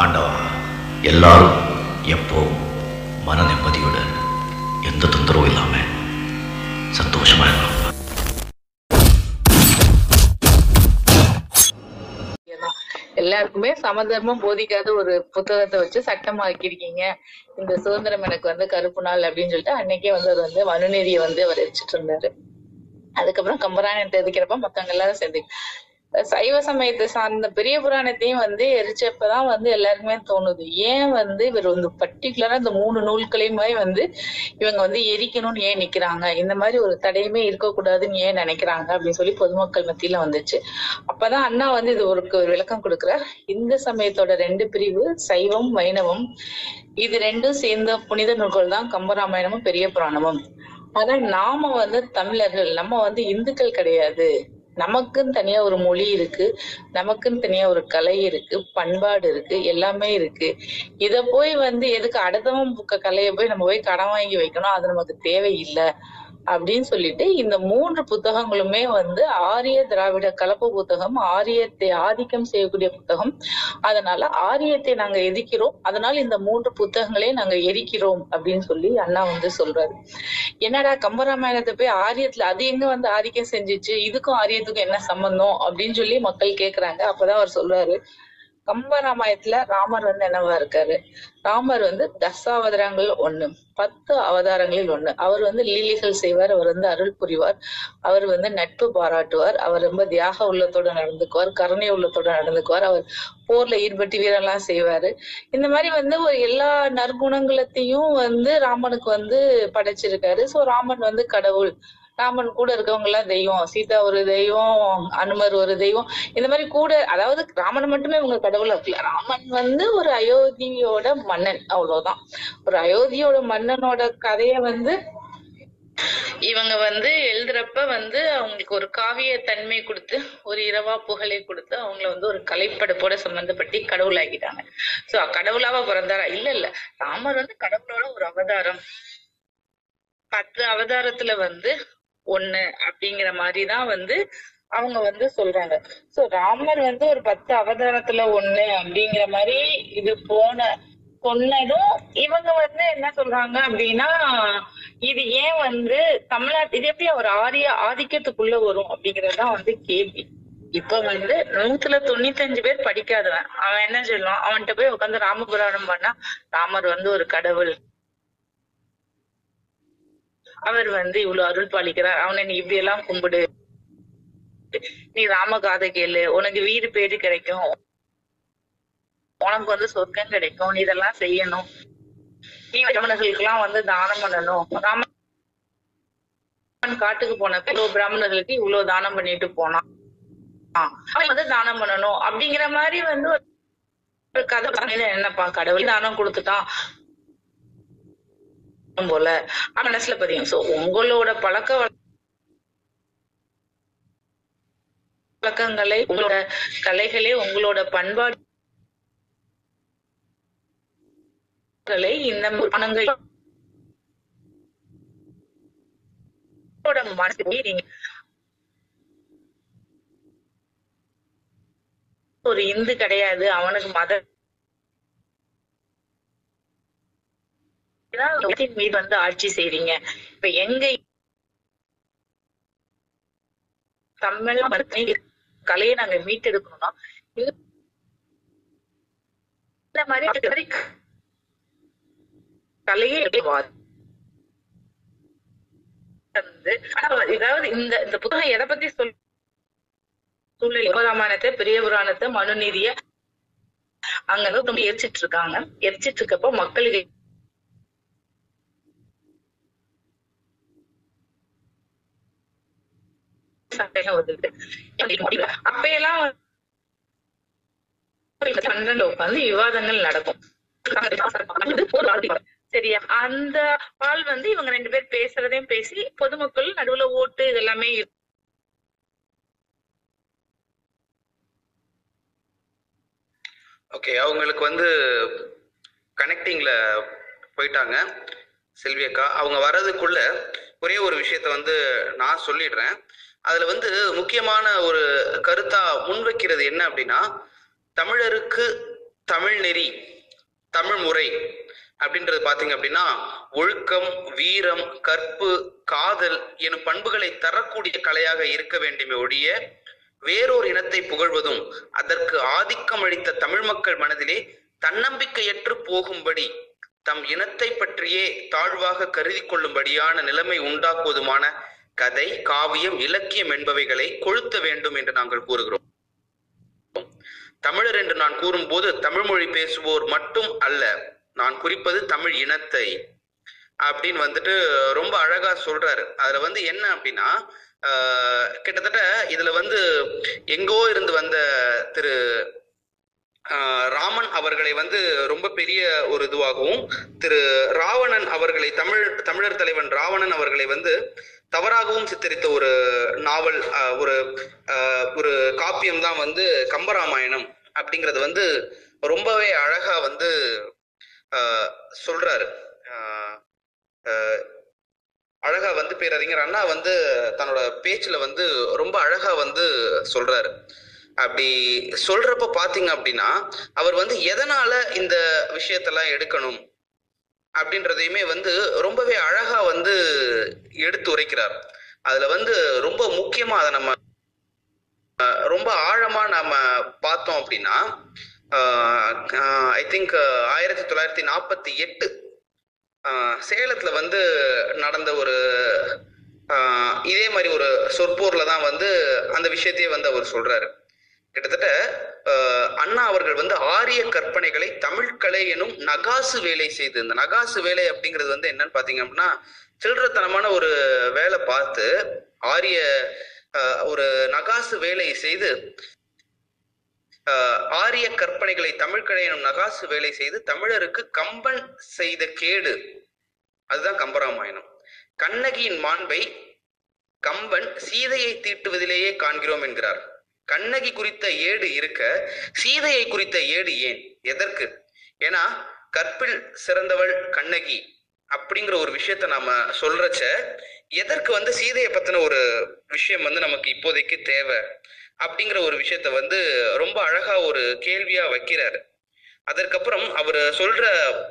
ஆண்டவா, எல்லாரும் எப்போவும் மன நிம்மதியுடன் எந்த தொந்தரவும் இல்லாமல் சந்தோஷமாக இருக்கணும். எல்லாருக்குமே சமதர்மம் போதிக்காத ஒரு புத்தகத்தை வச்சு சட்டமாக்கிருக்கீங்க. இந்த சுதந்திரம் எனக்கு வந்து கருப்பு நாள் அப்படின்னு சொல்லிட்டு அன்னைக்கே வந்து அது வந்து மனுநீதியை வந்து அவர் வச்சுட்டு இருந்தாரு. அதுக்கப்புறம் கம்பராணத்தை எதிக்கிறப்ப மத்தவங்க எல்லாரும் சேர்ந்து சைவ சமயத்தை சார்ந்த பெரிய புராணத்தையும் வந்து எரிச்சப்பதான் வந்து எல்லாருக்குமே தோணுது, ஏன் வந்து இவர் வந்து பர்டிகுலரா இந்த 3 நூல்களையுமே வந்து இவங்க வந்து எரிக்கணும்னு ஏன் நிக்கிறாங்க, இந்த மாதிரி ஒரு தடையுமே இருக்கக்கூடாதுன்னு ஏன் நினைக்கிறாங்க அப்படின்னு சொல்லி பொதுமக்கள் மத்தியில வந்துச்சு. அப்பதான் அண்ணா வந்து இது ஒரு விளக்கம் கொடுக்கிறார். இந்து சமயத்தோட 2 பிரிவு சைவம் வைணவம், இது 2ம் சேர்ந்த புனித நூல்கள் தான் கம்பராமாயணமும் பெரிய புராணமும். ஆனா நாம வந்து தமிழர்கள், நம்ம வந்து இந்துக்கள் கிடையாது, நமக்குன்னு தனியா ஒரு மொழி இருக்கு, நமக்குன்னு தனியா ஒரு கலை இருக்கு, பண்பாடு இருக்கு, எல்லாமே இருக்கு. இத போய் வந்து எதுக்கு அடுத்தவன் கலையை போய் நம்ம போய் கடன் வாங்கி வைக்கணும், அது நமக்கு தேவையில்லை அப்படின்னு சொல்லிட்டு இந்த 3 புத்தகங்களுமே வந்து ஆரிய திராவிட கலப்பு புத்தகம், ஆரியத்தை ஆதிக்கம் செய்யக்கூடிய புத்தகம். அதனால ஆரியத்தை நாங்க எதிக்கிறோம், அதனால இந்த 3 புத்தகங்களையும் நாங்க எரிக்கிறோம் அப்படின்னு சொல்லி அண்ணா வந்து சொல்றாரு. என்னடா கம்பராமாயணத்தை போய் ஆரியத்துல அது எங்க வந்து ஆதிக்கம் செஞ்சிச்சு, இதுக்கும் ஆரியத்துக்கும் என்ன சம்பந்தம் அப்படின்னு சொல்லி மக்கள் கேக்குறாங்க. அப்பதான் அவர் சொல்றாரு, கம்பராமாயத்துல ராமர் வந்து என்னவா இருக்காரு, ராமர் வந்து 10 அவதாரங்கள் 1, 10 அவதாரங்களில் 1. அவர் வந்து லீலைகள் செய்வார், அவர் வந்து அருள் புரிவார், அவர் வந்து நட்பு பாராட்டுவார், அவர் ரொம்ப தியாக உள்ளத்தோட நடந்துக்குவார், கருணை உள்ளத்தோட நடந்துக்குவார், அவர் போர்ல ஈடுபட்டு வீரெல்லாம் செய்வாரு. இந்த மாதிரி வந்து ஒரு எல்லா நற்குணங்களையும் வந்து ராமனுக்கு வந்து படைச்சிருக்காரு. சோ ராமன் வந்து கடவுள், ராமன் கூட இருக்கவங்க எல்லாம் தெய்வம், சீதா ஒரு தெய்வம், அனுமர் ஒரு தெய்வம், இந்த மாதிரி கூட, அதாவது ராமன் மட்டுமே இவங்க கடவுளா இருக்கல. ராமன் வந்து ஒரு அயோத்தியோட மன்னன், அவ்வளவுதான். ஒரு அயோத்தியோட மன்னனோட கதைய வந்து இவங்க வந்து எழுதுறப்ப வந்து அவங்களுக்கு ஒரு காவிய தன்மை கொடுத்து, ஒரு இரவா புகழை கொடுத்து அவங்கள வந்து ஒரு கலைப்படைப்போட சம்பந்தப்பட்டு கடவுளாக்கிட்டாங்க. சோ கடவுளாவா பிறந்தாரா? இல்ல, ராமர் வந்து கடவுளோட ஒரு அவதாரம், 10 அவதாரத்துல வந்து 1 அப்படிங்கிற மாதிரிதான் வந்து அவங்க வந்து சொல்றாங்க. சோ ராமர் வந்து ஒரு 10 அவதாரத்துல 1 அப்படிங்கிற மாதிரி இது சொன்னதும் இவங்க வந்து என்ன சொல்றாங்க அப்படின்னா, இது ஏன் வந்து தமிழ்நாட்டு, இது எப்படி ஒரு ஆரிய ஆதிக்கத்துக்குள்ள வரும் அப்படிங்கறதுதான் வந்து கேள்வி. இப்ப வந்து 195 பேர் படிக்காதவன் அவன் என்ன சொல்லுவான், அவன்கிட்ட போய் உட்காந்து ராமபுராணம் பண்ணா ராமர் வந்து ஒரு கடவுள், அவர் வந்து இவ்வளவு அருள் பாலிக்கிறார், அவனை நீ இப்படி எல்லாம் கும்பிடு, நீ ராம காதை கேளு, உனக்கு வீடு பேரு கிடைக்கும், உனக்கு வந்து சொர்க்கம் கிடைக்கும், நீ இதெல்லாம் செய்யணும், நீ பிராமணர்களுக்கு எல்லாம் வந்து தானம் பண்ணணும், ராமன் காட்டுக்கு போனப்ப இவ்வளவு பிராமணர்களுக்கு இவ்வளவு தானம் பண்ணிட்டு போனான், அவன் வந்து தானம் பண்ணணும் அப்படிங்கிற மாதிரி வந்து ஒரு கதை. என்னப்பா கடவுள் தானம் கொடுத்துட்டான் போல மனசுல பதியும். சோ உங்களோட பழக்க வழக்கங்களை, உங்களோட கலைகளே, உங்களோட பண்பாடுகளை இந்த ஒரு இந்து கிடையாது, அவனுக்கு மத மீது வந்து ஆட்சி செய்றீங்க. இப்ப எங்க தமிழ் கலையை நாங்க மீட்டெடுக்கணும்னா இந்த மாதிரி கலையை ஏதாவது இந்த புத்தகம் எதை பத்தி ராமாயணத்தை, பெரிய புராணத்தை, மனுநீதிய அங்க எரிச்சிட்டு இருக்கப்ப மக்களுக்கு சண்டைகள் வந்துட்டு அப்பெல்லாம் உட்காந்து விவாதங்கள் நடக்கும். சரியா அந்த பால் வந்து இவங்க 2 பேர் பேசுறதையும் பேசி பொதுமக்கள் நடுவுல ஓட்டு இதெல்லாமே ஓகே. அவங்களுக்கு வந்து கனெக்டிங்ல போயிட்டாங்க செல்வி அக்கா. அவங்க வர்றதுக்குள்ள ஒரே ஒரு விஷயத்த வந்து நான் சொல்லிடுறேன். அதுல வந்து முக்கியமான ஒரு கருத்தா முன்வைக்கிறது என்ன அப்படின்னா, தமிழருக்கு தமிழ் நெறி, தமிழ் முறை அப்படின்றது பார்த்தீங்க அப்படின்னா ஒழுக்கம், வீரம், கற்பு, காதல் எனும் பண்புகளை தரக்கூடிய கலையாக இருக்க வேண்டுமே ஒழிய வேறொரு இனத்தை புகழ்வதும் அதற்கு ஆதிக்கம் அளித்த தமிழ் மக்கள் மனதிலே தன்னம்பிக்கையற்று போகும்படி தம் இனத்தை பற்றியே தாழ்வாக கருதி கொள்ளும்படியான நிலைமை உண்டாக்குவதுமான கதை, காவியம், இலக்கியம் என்பவைகளை கொளுத்த வேண்டும் என்று நாங்கள் கூறுகிறோம். தமிழர் என்று நான் கூறும்போது தமிழ் மொழி பேசுவோர் மட்டும் அல்ல, நான் குறிப்பது தமிழ் இனத்தை அப்படின்னு வந்துட்டு ரொம்ப அழகா சொல்றாரு. அதுல வந்து என்ன அப்படின்னா கிட்டத்தட்ட இதுல வந்து எங்கோ இருந்து வந்த திரு ராமன் அவர்களை வந்து ரொம்ப பெரிய ஒரு இதுவாகவும், திரு ராவணன் அவர்களை தமிழர் தலைவன் ராவணன் அவர்களை வந்து தவறாகவும் சித்தரித்த ஒரு நாவல், ஒரு காப்பியம் தான் வந்து கம்பராமாயணம் அப்படிங்கிறது வந்து ரொம்பவே அழகா வந்து சொல்றாரு. அழகா வந்து பேரறிஞர் அண்ணா வந்து தன்னோட பேச்சுல வந்து ரொம்ப அழகா வந்து சொல்றாரு. அப்படி சொல்றப்ப பாத்தீங்க அப்படின்னா அவர் வந்து எதனால இந்த விஷயத்தெல்லாம் எடுக்கணும் அப்படின்றதையுமே வந்து ரொம்பவே அழகா வந்து எடுத்து உரைக்கிறார். அதுல வந்து ரொம்ப முக்கியமா அதை நம்ம ரொம்ப ஆழமா நாம பார்த்தோம் அப்படின்னா ஐ திங்க் 1948 சேலத்துல வந்து நடந்த ஒரு இதே மாதிரி ஒரு சொற்பூர்ல தான் வந்து அந்த விஷயத்தையே வந்து அவர் சொல்றாரு. கிட்டத்தட்ட அண்ணா அவர்கள் வந்து ஆரிய கற்பனைகளை தமிழ்கலை எனும் நகாசு வேலை செய்து, இந்த நகாசு வேலை அப்படிங்கிறது வந்து என்னன்னு பாத்தீங்க அப்படின்னா சில்லறத்தனமான ஒரு வேலை பார்த்து ஆரிய ஒரு நகாசு வேலை செய்து ஆரிய கற்பனைகளை தமிழ்கலை எனும் நகாசு வேலை செய்து தமிழருக்கு கம்பன் செய்த கேடு, அதுதான் கம்பராமாயணம். கண்ணகியின் மாண்பை கம்பன் சீதையை தீட்டுவதிலேயே காண்கிறோம் என்கிறார். கண்ணகி குறித்த ஏடு இருக்க சீதையை குறித்த ஏடு ஏன், எதற்கு? ஏன்னா கற்பில் சிறந்தவள் கண்ணகி அப்படிங்கிற ஒரு விஷயத்த நாம சொல்றச்ச எதற்கு வந்து சீதையை பத்தின ஒரு விஷயம் வந்து நமக்கு இப்போதைக்கு தேவை அப்படிங்கிற ஒரு விஷயத்த வந்து ரொம்ப அழகா ஒரு கேள்வியா வைக்கிறாரு. அதற்கப்புறம் அவர் சொல்ற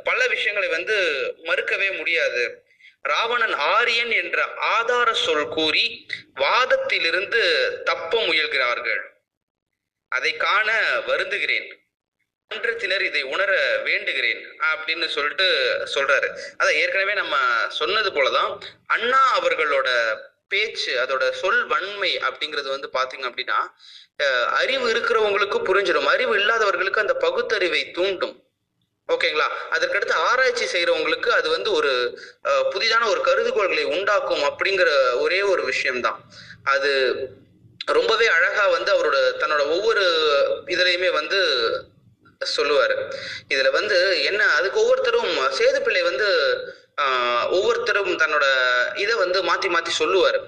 பல விஷயங்களை வந்து மறுக்கவே முடியாது. ராவணன் ஆரியன் என்ற ஆதார சொல் கூறி வாதத்திலிருந்து தப்ப முயல்கிறார்கள், அதை காண வருந்துகிறேன், மன்றத்தினர் இதை உணர வேண்டுகிறேன் அப்படின்னு சொல்லிட்டு சொல்றாரு. அதான் ஏற்கனவே நம்ம சொன்னது போலதான் அண்ணா அவர்களோட பேச்சு, அதோட சொல் வன்மை அப்படிங்கிறது வந்து பாத்தீங்க அப்படின்னா அறிவு இருக்கிறவங்களுக்கு புரிஞ்சிடும், அறிவு இல்லாதவர்களுக்கு அந்த பகுத்தறிவை தூண்டும். ஓகேங்களா? அதற்கடுத்து ஆராய்ச்சி செய்யறவங்களுக்கு அது வந்து ஒரு புதிதான ஒரு கருதுகோள்களை உண்டாக்கும் அப்படிங்கிற ஒரே ஒரு விஷயம்தான். அது ரொம்பவே அழகா வந்து அவரோட தன்னோட ஒவ்வொரு இதுலையுமே வந்து சொல்லுவாரு. இதுல வந்து என்ன, அதுக்கு ஒவ்வொருத்தரும் சேதுப்பிள்ளை வந்து ஒவ்வொருத்தரும் தன்னோட இதை வந்து மாத்தி மாத்தி சொல்லுவாரு.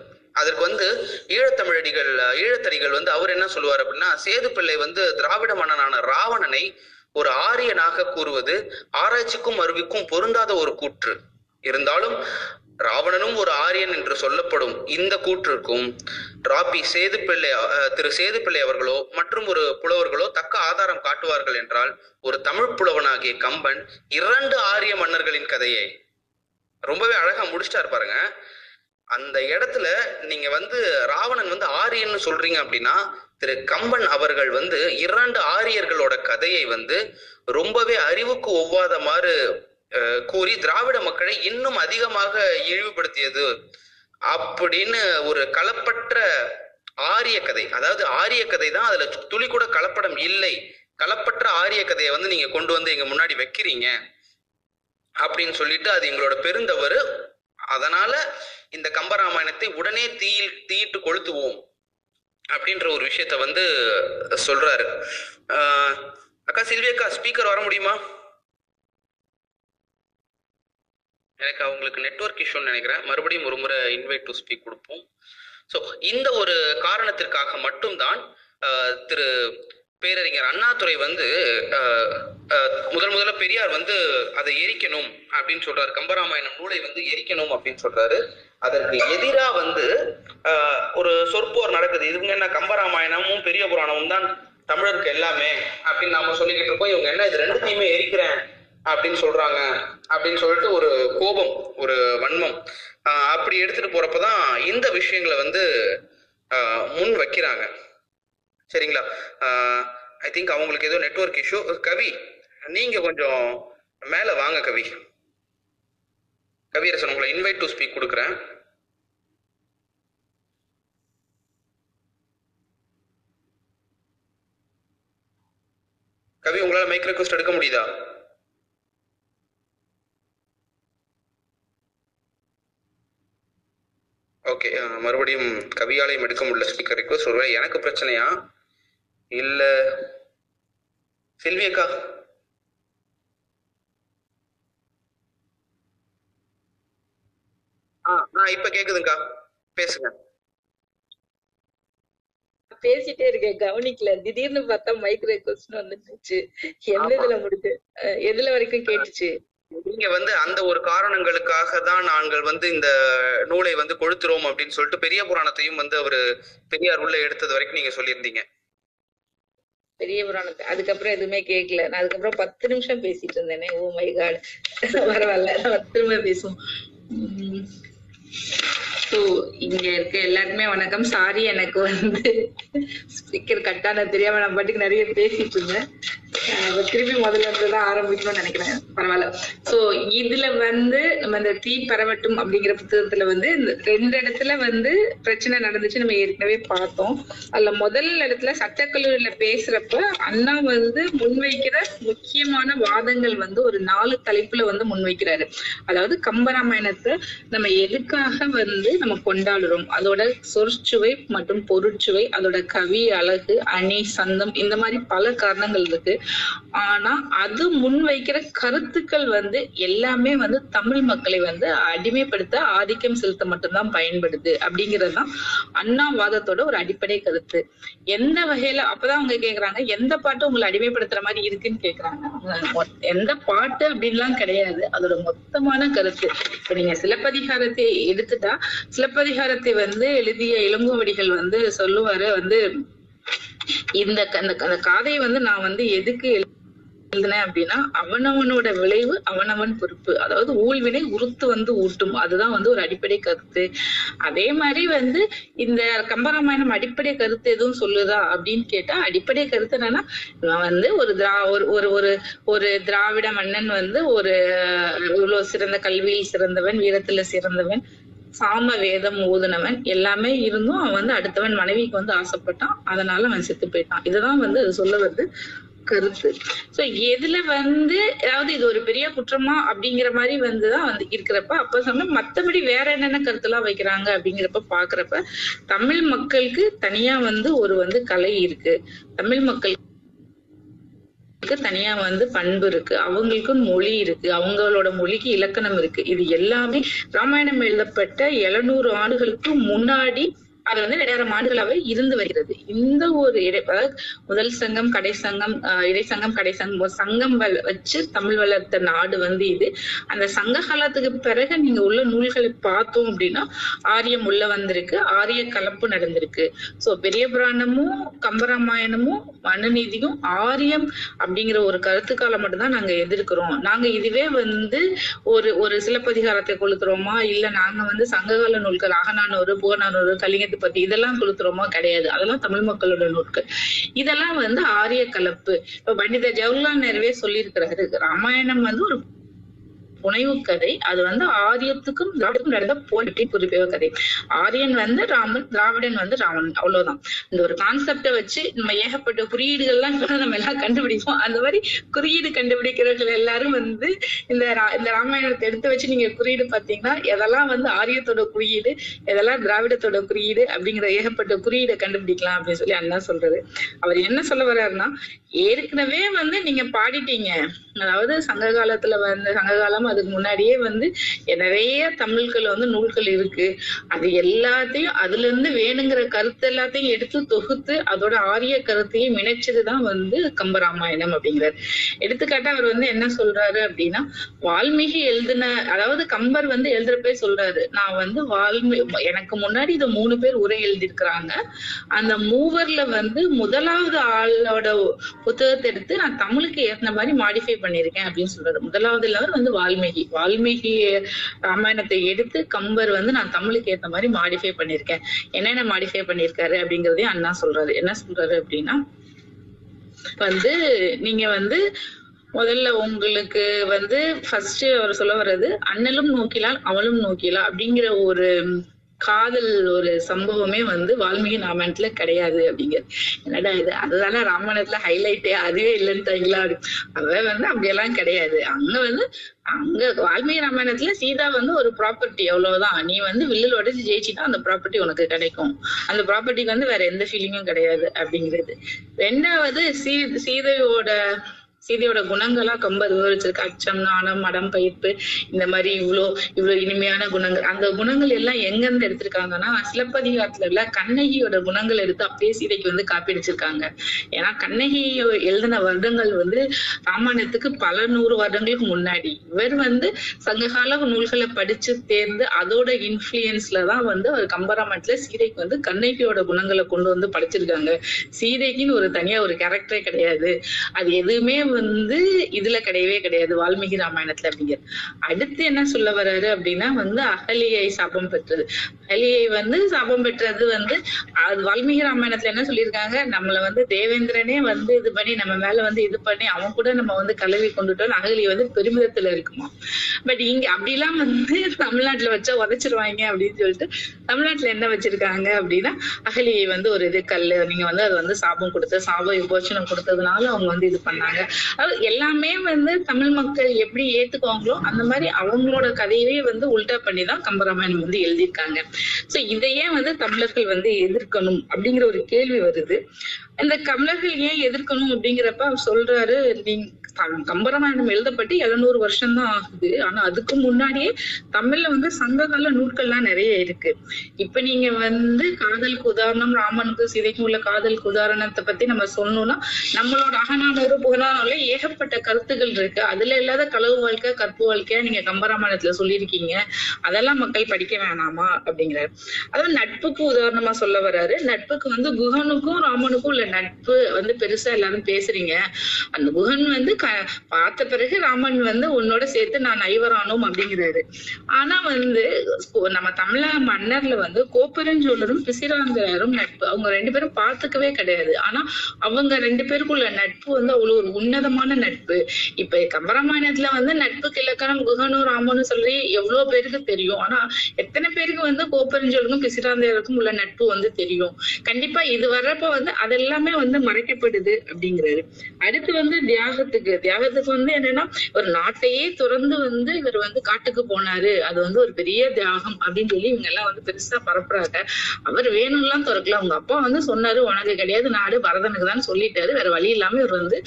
அதற்கு வந்து ஈழத்தடிகள் வந்து அவர் என்ன சொல்லுவார் அப்படின்னா, சேதுப்பிள்ளை வந்து திராவிட மன்னனான ராவணனை ஒரு ஆரியனாக கூறுவது ஆராய்ச்சிக்கும் அறிவுக்கும் பொருந்தாத ஒரு கூற்று. இருந்தாலும் ராவணனும் ஒரு ஆரியன் என்று சொல்லப்படும் இந்த கூற்றுக்கும் திரு சேதுப்பிள்ளை அவர்களோ மற்றும் ஒரு புலவர்களோ தக்க ஆதாரம் காட்டுவார்கள் என்றால் ஒரு தமிழ் புலவனாகிய கம்பன் 2 ஆரிய மன்னர்களின் கதையை ரொம்பவே அழகா முடிச்சிட்டா பாருங்க. அந்த இடத்துல நீங்க வந்து ராவணன் வந்து ஆரியன்னு சொல்றீங்க அப்படின்னா திரு கம்பன் அவர்கள் வந்து 2 ஆரியர்களோட கதையை வந்து ரொம்பவே அறிவுக்கு ஒவ்வாதமாறு கூறி திராவிட மக்களை இன்னும் அதிகமாக இழிவுபடுத்தியது அப்படின்னு ஒரு கலப்பற்ற ஆரிய கதை, அதாவது ஆரிய கதை தான், அதுல துளி கூட கலப்படம் இல்லை, கலப்பற்ற ஆரிய கதையை வந்து நீங்க கொண்டு வந்து எங்க முன்னாடி வைக்கிறீங்க அப்படின்னு சொல்லிட்டு அது எங்களோட பெருந்தவரு. அதனால இந்த கம்பராமாயணத்தை உடனே தீயிட்டு கொளுத்துவோம் அப்படின்ற ஒரு விஷயத்த வந்து சொல்றாரு. அக்கா சில்வியக்கா ஸ்பீக்கர் வர முடியுமா? எனக்கு அவங்களுக்கு நெட்வொர்க் இஷ்யூன்னு நினைக்கிறேன். மறுபடியும் ஒரு முறை இன்வைட் டு ஸ்பீக் கொடுப்போம். ஸோ இந்த ஒரு காரணத்திற்காக மட்டும்தான் திரு பேரறிஞர் அண்ணாதுரை வந்து முதல்ல பெரியார் வந்து அதை எரிக்கணும் அப்படின்னு சொல்றாரு, கம்பராமாயணம் நூலை வந்து எரிக்கணும் அப்படின்னு சொல்றாரு. அதற்கு எதிரா வந்து ஒரு சொற்போர் நடக்குது. இதுங்க என்ன, கம்பராமாயணமும் பெரிய புராணமும் தான் தமிழருக்கு எல்லாமே அப்படின்னு நாம சொல்லிக்கிட்டு இருக்கோம். இவங்க என்ன இது ரெண்டுத்தையுமே எரிக்கிறேன் அப்படின்னு சொல்றாங்க அப்படின்னு சொல்லிட்டு ஒரு கோபம், ஒரு வன்மம் அப்படி எடுத்துட்டு போறப்பதான் இந்த விஷயங்களை வந்து முன் வைக்கிறாங்க. சரிங்களா? ஐ திங்க் அவங்களுக்கு ஏதோ நெட்வொர்க் இஷ்யூ. கவி, நீங்க கொஞ்சம் மேல வாங்க. கவி, கவியரசன் உங்களை இன்வைட் டு ஸ்பீக் கொடுக்குறேன். கவி, உங்களால மைக் ரெக்வெஸ்ட் எடுக்க முடியுதா? ஓகே, மறுபடியும் கவியாலயம் எடுக்க முடியல ஸ்பீக்கர் ரிக்வெஸ்ட். ஒருவேளை எனக்கு பிரச்சனையா இல்ல? செல்வி அக்கா, இப்ப கேக்குதுங்கா, பேசுங்க. பேசிட்டே இருக்கேன், கவனிக்கல. திடீர்னு பார்த்தா மைக் ரெக்வெஸ்ட் வந்துச்சு. என்ன இதுல முடிச்சு, எதுல வரைக்கும் கேட்டுச்சு? நீங்க வந்து அந்த ஒரு காரணங்களுக்காக தான் நாங்கள் வந்து இந்த நூலை வந்து கொளுத்துறோம் அப்படின்னு சொல்லிட்டு பெரிய புராணத்தையும் வந்து அவரு பெரியார் உள்ள எடுத்தது வரைக்கும் நீங்க சொல்லியிருந்தீங்க. பெரிய புராணத்தை அதுக்கப்புறம் எதுவுமே கேட்கல. நான் அதுக்கப்புறம் 10 நிமிஷம் பேசிட்டு இருந்தேனே. ஓ மை காட், பரவாயில்ல, நான் திரும்ப பேசுவோம். இங்க இருக்க எல்லாருக்குமே வணக்கம். சாரி, எனக்கு வந்து ஸ்பீக்கர் கட்டான தெரியாம நான் பாட்டுக்கு நிறைய பேசிட்டு இருந்தேன். திருப்பி முதல்ல இருந்துதான் ஆரம்பிக்கணும்னு நினைக்கிறேன். பரவாயில்ல. சோ இதுல வந்து நம்ம இந்த தீ பரவட்டும் அப்படிங்கிற புத்தகத்துல வந்து 2 இடத்துல வந்து பிரச்சனை நடந்துச்சு. நம்ம ஏற்கனவே பார்த்தோம். அதுல முதல் இடத்துல சட்டக்கல்லூரியில பேசுறப்ப அண்ணா வந்து முன்வைக்கிற முக்கியமான வாதங்கள் வந்து ஒரு 4 தலைப்புல வந்து முன்வைக்கிறாரு. அதாவது கம்பராமாயணத்தை நம்ம எதுக்காக வந்து நம்ம கொண்டாடுறோம், அதோட சொற்சுவை மற்றும் பொருட்சுவை, அதோட கவி அழகு, அணி, சந்தம், இந்த மாதிரி பல காரணங்கள் இருக்கு. ஆனா அது முன்வைக்கிற கருத்துக்கள் வந்து எல்லாமே வந்து தமிழ் மக்களை வந்து அடிமைப்படுத்த, ஆதிக்கம் செலுத்த மட்டும்தான் பயன்படுது அப்படிங்கறதுதான் அண்ணா வாதத்தோட ஒரு அடிப்படை கருத்து. எந்த வகையில அப்பதான் அவங்க கேக்குறாங்க, எந்த பாட்டு உங்களை அடிமைப்படுத்துற மாதிரி இருக்குன்னு கேக்குறாங்க. எந்த பாட்டு அப்படின்லாம் கிடையாது, அதோட மொத்தமான கருத்து. இப்ப நீங்க சிலப்பதிகாரத்தை எடுத்துட்டா, சிலப்பதிகாரத்தை வந்து எழுதிய இளங்கோவடிகள் வந்து சொல்லுவாரு, வந்து இந்த அந்த காதையை வந்து நான் வந்து எதுக்கு எழுதினேன் அப்படின்னா, அவனவனோட விளைவு அவனவன் பொறுப்பு, அதாவது ஊழ்வினை உறுத்து வந்து ஊட்டும், அதுதான் வந்து ஒரு அடிப்படை கருத்து. அதே மாதிரி வந்து இந்த கம்பராமாயணம் அடிப்படை கருத்து எதுவும் சொல்லுதா அப்படின்னு கேட்டா, அடிப்படை கருத்து என்னன்னா, வந்து ஒரு திராவிட மன்னன் வந்து ஒரு இவ்வளவு சிறந்த கல்வியில் சிறந்தவன், வீரத்துல சிறந்தவன், சாம வேதம் ஓதுனவன், எல்லாமே இருந்தும் அவன் வந்து அடுத்தவன் மனைவிக்கு வந்து ஆசைப்பட்டான், அதனால அவன் செத்து போயிட்டான். இதுதான் வந்து அது சொல்ல வருது கருத்து. சோ எதுல வந்து அதாவது இது ஒரு பெரிய குற்றமா அப்படிங்கிற மாதிரி வந்துதான் வந்து இருக்கிறப்ப, அப்ப சொன்ன மத்தபடி வேற என்னென்ன கருத்து எல்லாம் வைக்கிறாங்க அப்படிங்கிறப்ப பாக்குறப்ப, தமிழ் மக்களுக்கு தனியா வந்து ஒரு வந்து கலை இருக்கு, தமிழ் மக்களுக்கு தனியா வந்து பண்பு இருக்கு, அவங்களுக்கு மொழி இருக்கு, அவங்களோட மொழிக்கு இலக்கணம் இருக்கு. இது எல்லாமே ராமாயணம் எழுதப்பட்ட 700 ஆண்டுகளுக்கு முன்னாடி அது வந்து 2000 ஆண்டுகளாவே இருந்து வருகிறது. இந்த ஒரு முதல் சங்கம், கடை சங்கம், இடைச்சங்கம், கடை சங்கம், சங்கம் வச்சு தமிழ் வளர்த்த நாடு வந்து இது. அந்த சங்க காலத்துக்கு பிறகு நீங்க உள்ள நூல்களை பார்த்தோம் அப்படின்னா, ஆரியம் உள்ள வந்திருக்கு, ஆரிய கலப்பு நடந்திருக்கு. சோ பெரிய புராணமும் கம்பராமாயணமும் மனுநீதியும் ஆரியம் அப்படிங்கிற ஒரு கருத்துக்கால மட்டும்தான் நாங்க எதிர்க்கிறோம். நாங்க இதுவே வந்து ஒரு ஒரு சிலப்பதிகாரத்தை கொளுத்துறோமா, இல்ல நாங்க வந்து சங்ககால நூல்கள் ஆகனானூறு, புகனானூறு, கலிங்க பத்தி இதெல்லாம் கொடுத்துறோமோ? கிடையாது. அதெல்லாம் தமிழ் மக்களோட நூல்கள். இதெல்லாம் வந்து ஆரிய கலப்பு. இப்ப பண்டித ஜவஹர்லால் நேருவே சொல்லியிருக்கிறாரு, ராமாயணம் வந்து ஒரு புனைவு கதை, அது வந்து ஆரியத்துக்கும் திராவிடத்துக்கும் நடந்த போட்டி புரிபெயர் கதை. ஆரியன் வந்து ராமன், திராவிடன் வந்து ராவணன், அவ்வளவுதான். இந்த ஒரு கான்செப்டை வச்சு நம்ம ஏகப்பட்ட குறியீடுகள்லாம் நம்ம எல்லாம் கண்டுபிடிப்போம். அந்த மாதிரி குறியீடு கண்டுபிடிக்கிறவர்கள் எல்லாரும் வந்து இந்த ராமாயணத்தை எடுத்து வச்சு நீங்க குறியீடு பாத்தீங்கன்னா, எதெல்லாம் வந்து ஆரியத்தோட குறியீடு, எதெல்லாம் திராவிடத்தோட குறியீடு அப்படிங்கிற ஏகப்பட்ட குறியீடை கண்டுபிடிக்கலாம் அப்படின்னு சொல்லி அண்ணா சொல்றது. அவர் என்ன சொல்ல வர்றாருன்னா, ஏற்கனவே வந்து நீங்க பாடிட்டீங்க, அதாவது சங்க காலத்துல வந்து சங்ககாலம் அதுக்கு முன்னாடியே வந்து நிறைய தமிழ்கள் வந்து நூல்கள் இருக்கு. அது எல்லாத்தையும் அதுல இருந்து வேணுங்கிற கருத்து எல்லாத்தையும் எடுத்து தொகுத்து அதோட ஆரிய கருத்தையும் இணைச்சதுதான் வந்து கம்பராமாயணம் அப்படிங்கிறார். எடுத்துக்காட்டா அவர் வந்து என்ன சொல்றாரு அப்படின்னா, வால்மீகி எழுதின, அதாவது கம்பர் வந்து எழுதுறப்பே சொல்றாரு, நான் வந்து எனக்கு முன்னாடி இது 3 பேர் உரை எழுதியிருக்கிறாங்க, அந்த மூவர்ல வந்து முதலாவது ஆளோட புத்தகத்தை எடுத்து நான் தமிழுக்கு ஏற்ற மாதிரி மாடிஃபை பண்ணிருக்கேன் அப்படின்னு சொல்றாரு. முதலாவதுல அவர் வந்து வால்மீகி ராமாயணத்தை எடுத்து கம்பர் வந்து நான் தமிழுக்கு ஏற்ற மாதிரி மாடிஃபை பண்ணிருக்கேன். என்னென்ன மாடிஃபை பண்ணிருக்காரு அப்படிங்கறதையும் அண்ணா சொல்றாரு. என்ன சொல்றாரு அப்படின்னா, வந்து நீங்க வந்து முதல்ல உங்களுக்கு வந்து ஃபர்ஸ்ட் அவர் சொல்ல வர்றது அண்ணலும் நோக்கிலால் அவளும் நோக்கிலா அப்படிங்கிற ஒரு காதல் ஒரு சம்பவமே வந்து வால்மீகி ராமாயணத்துல கிடையாது அப்படிங்கிறது. என்னடா இது, அதுதானே ராமாயணத்துல ஹைலைட்டே, அதுவே இல்லைன்னுட்டாங்களா? அவ வந்து அப்படியெல்லாம் கிடையாது. அங்க வால்மீகி ராமாயணத்துல சீதா வந்து ஒரு ப்ராப்பர்ட்டி, அவ்வளவுதான். நீ வந்து வில்லில் உடைச்சு ஜெயிச்சுன்னா அந்த ப்ராப்பர்ட்டி உனக்கு கிடைக்கும், அந்த ப்ராப்பர்ட்டிக்கு வந்து வேற எந்த ஃபீலிங்கும் கிடையாது அப்படிங்கிறது. ரெண்டாவது, சீதையோட குணங்களா கம்பர் விவரிச்சிருக்கு. அச்சம், நாணம், மடம், பயிர்ப்பு, இந்த மாதிரி இவ்வளவு இனிமையான குணங்கள். அந்த குணங்கள் எல்லாம் எங்கிருந்து எடுத்திருக்காங்கன்னா, சிலப்பதிகாரத்துல உள்ள கண்ணகியோட குணங்கள் எடுத்து அப்படியே சீதைக்கு வந்து காப்பி அடிச்சிருக்காங்க. ஏன்னா கண்ணகி எழுதின வருடங்கள் வந்து ராமாயணத்துக்கு பல நூறு வருடங்களுக்கு முன்னாடி. இவர் வந்து சங்ககால நூல்களை படிச்சு தேர்ந்து அதோட இன்ஃபுளுயன்ஸ்லதான் வந்து அவர் கம்பராமாயணத்துல சீதைக்கு வந்து கண்ணகியோட குணங்களை கொண்டு வந்து படிச்சிருக்காங்க. சீதைக்குன்னு ஒரு தனியா ஒரு கேரக்டரே கிடையாது. அது எதுவுமே வந்து இதுல கிடையவே கிடையாது வால்மீகி ராமாயணத்துல அப்படிங்கிறது. அடுத்து என்ன சொல்ல வர்றாரு அப்படின்னா, வந்து அகலியை சாபம் பெற்றது. அகலியை வந்து சாபம் பெற்றது வந்து அது வால்மீகி ராமாயணத்துல என்ன சொல்லியிருக்காங்க, நம்மள வந்து தேவேந்திரனே வந்து இது பண்ணி நம்ம மேல வந்து இது பண்ணி அவன் கூட நம்ம வந்து கலவி கொண்டுட்டோம். அகலியை வந்து பெருமிதத்துல இருக்குமா. பட் இங்க அப்படிலாம் வந்து தமிழ்நாட்டுல வச்சா உதைச்சிருவாங்க அப்படின்னு சொல்லிட்டு தமிழ்நாட்டுல என்ன வச்சிருக்காங்க அப்படின்னா, அகலியை வந்து ஒரு இது கல்லு, நீங்க வந்து அது வந்து சாபம் கொடுத்து சாபம் விமோசனம் கொடுத்ததுனால அவங்க வந்து இது பண்ணாங்க. எல்லாமே வந்து தமிழ் மக்கள் எப்படி ஏத்துக்குவாங்களோ அந்த மாதிரி அவங்களோட கதையவே வந்து உல்டா பண்ணிதான் கம்பராமாயணம் வந்து எழுதியிருக்காங்க. சோ இதையே வந்து தமிழர்கள் வந்து எதிர்க்கணும் அப்படிங்கிற ஒரு கேள்வி வருது. இந்த தமிழர்கள் ஏன் எதிர்க்கணும் அப்படிங்கிறப்ப அவர் சொல்றாரு, கம்பராமாயணம் எழுதப்பட்டு 700 வருஷம் தான் ஆகுது. ஆனா அதுக்கு முன்னாடியே தமிழ்ல வந்து சங்ககால நூல்கள்லாம் நிறைய இருக்கு. இப்ப நீங்க வந்து காதலுக்கு உதாரணம், ராமனுக்கு சீதைக்கும் உள்ள காதலுக்கு உதாரணத்தை பத்தி நம்ம சொன்னோம்னா, நம்மளோட அகநானூறு புகழானூர்ல ஏகப்பட்ட கருத்துக்கள் இருக்கு. அதுல இல்லாத களவு வாழ்க்கை, கற்பு வாழ்க்கையா நீங்க கம்பராமாயணத்துல சொல்லியிருக்கீங்க, அதெல்லாம் மக்கள் படிக்க வேணாமா அப்படிங்கிறாரு. அதாவது நட்புக்கு உதாரணமா சொல்ல வர்றாரு. நட்புக்கு வந்து குகனுக்கும் ராமனுக்கும் உள்ள நட்பு வந்து பெருசா எல்லாரும் பேசுறீங்க. அந்த குகன் வந்து பார்த்த பிறகு ராமன் வந்து உன்னோட சேர்த்து நான் ஐவரானோம் அப்படிங்கிறாரு. ஆனா வந்து நம்ம தமிழ மன்னர்ல வந்து கோப்பெருஞ்சோழரும் பிசிராந்தரும் நட்பு, அவங்க 2 பேரும் பார்த்துக்கவே கிடையாது. ஆனா அவங்க 2 பேருக்குள்ள நட்பு வந்து அவ்வளவு ஒரு உன்னதமான நட்பு. இப்ப கம்பராமாயணத்துல வந்து நட்புக்கு இலக்கணம் குகனும் ராமனும் சொல்லி எவ்வளவு பேருக்கு தெரியும். ஆனா எத்தனை பேருக்கு வந்து கோப்பெருஞ்சோழருக்கும் பிசிராந்தருக்கும் உள்ள நட்பு வந்து தெரியும்? கண்டிப்பா இது வர்றப்ப வந்து அதெல்லாமே வந்து மறைக்கப்படுது அப்படிங்கிறாரு. அடுத்து வந்து தியாகத்துக்கு வந்து என்னன்னா, ஒரு நாட்டையே துறந்து வந்து இவர் வந்து காட்டுக்கு போனாரு, அது வந்து ஒரு பெரிய தியாகம் அப்படின்னு சொல்லி இவங்க எல்லாம் வந்து பெருசா பரப்புறாங்க. அவர் வேணும்லாம் துறக்கல, அவங்க அப்பா வந்து சொன்னாரு உனக்கு கிடையாது நாடு பரதனுக்கு தான் சொல்லிட்டாரு. வேற வழி இல்லாம இவர் வந்து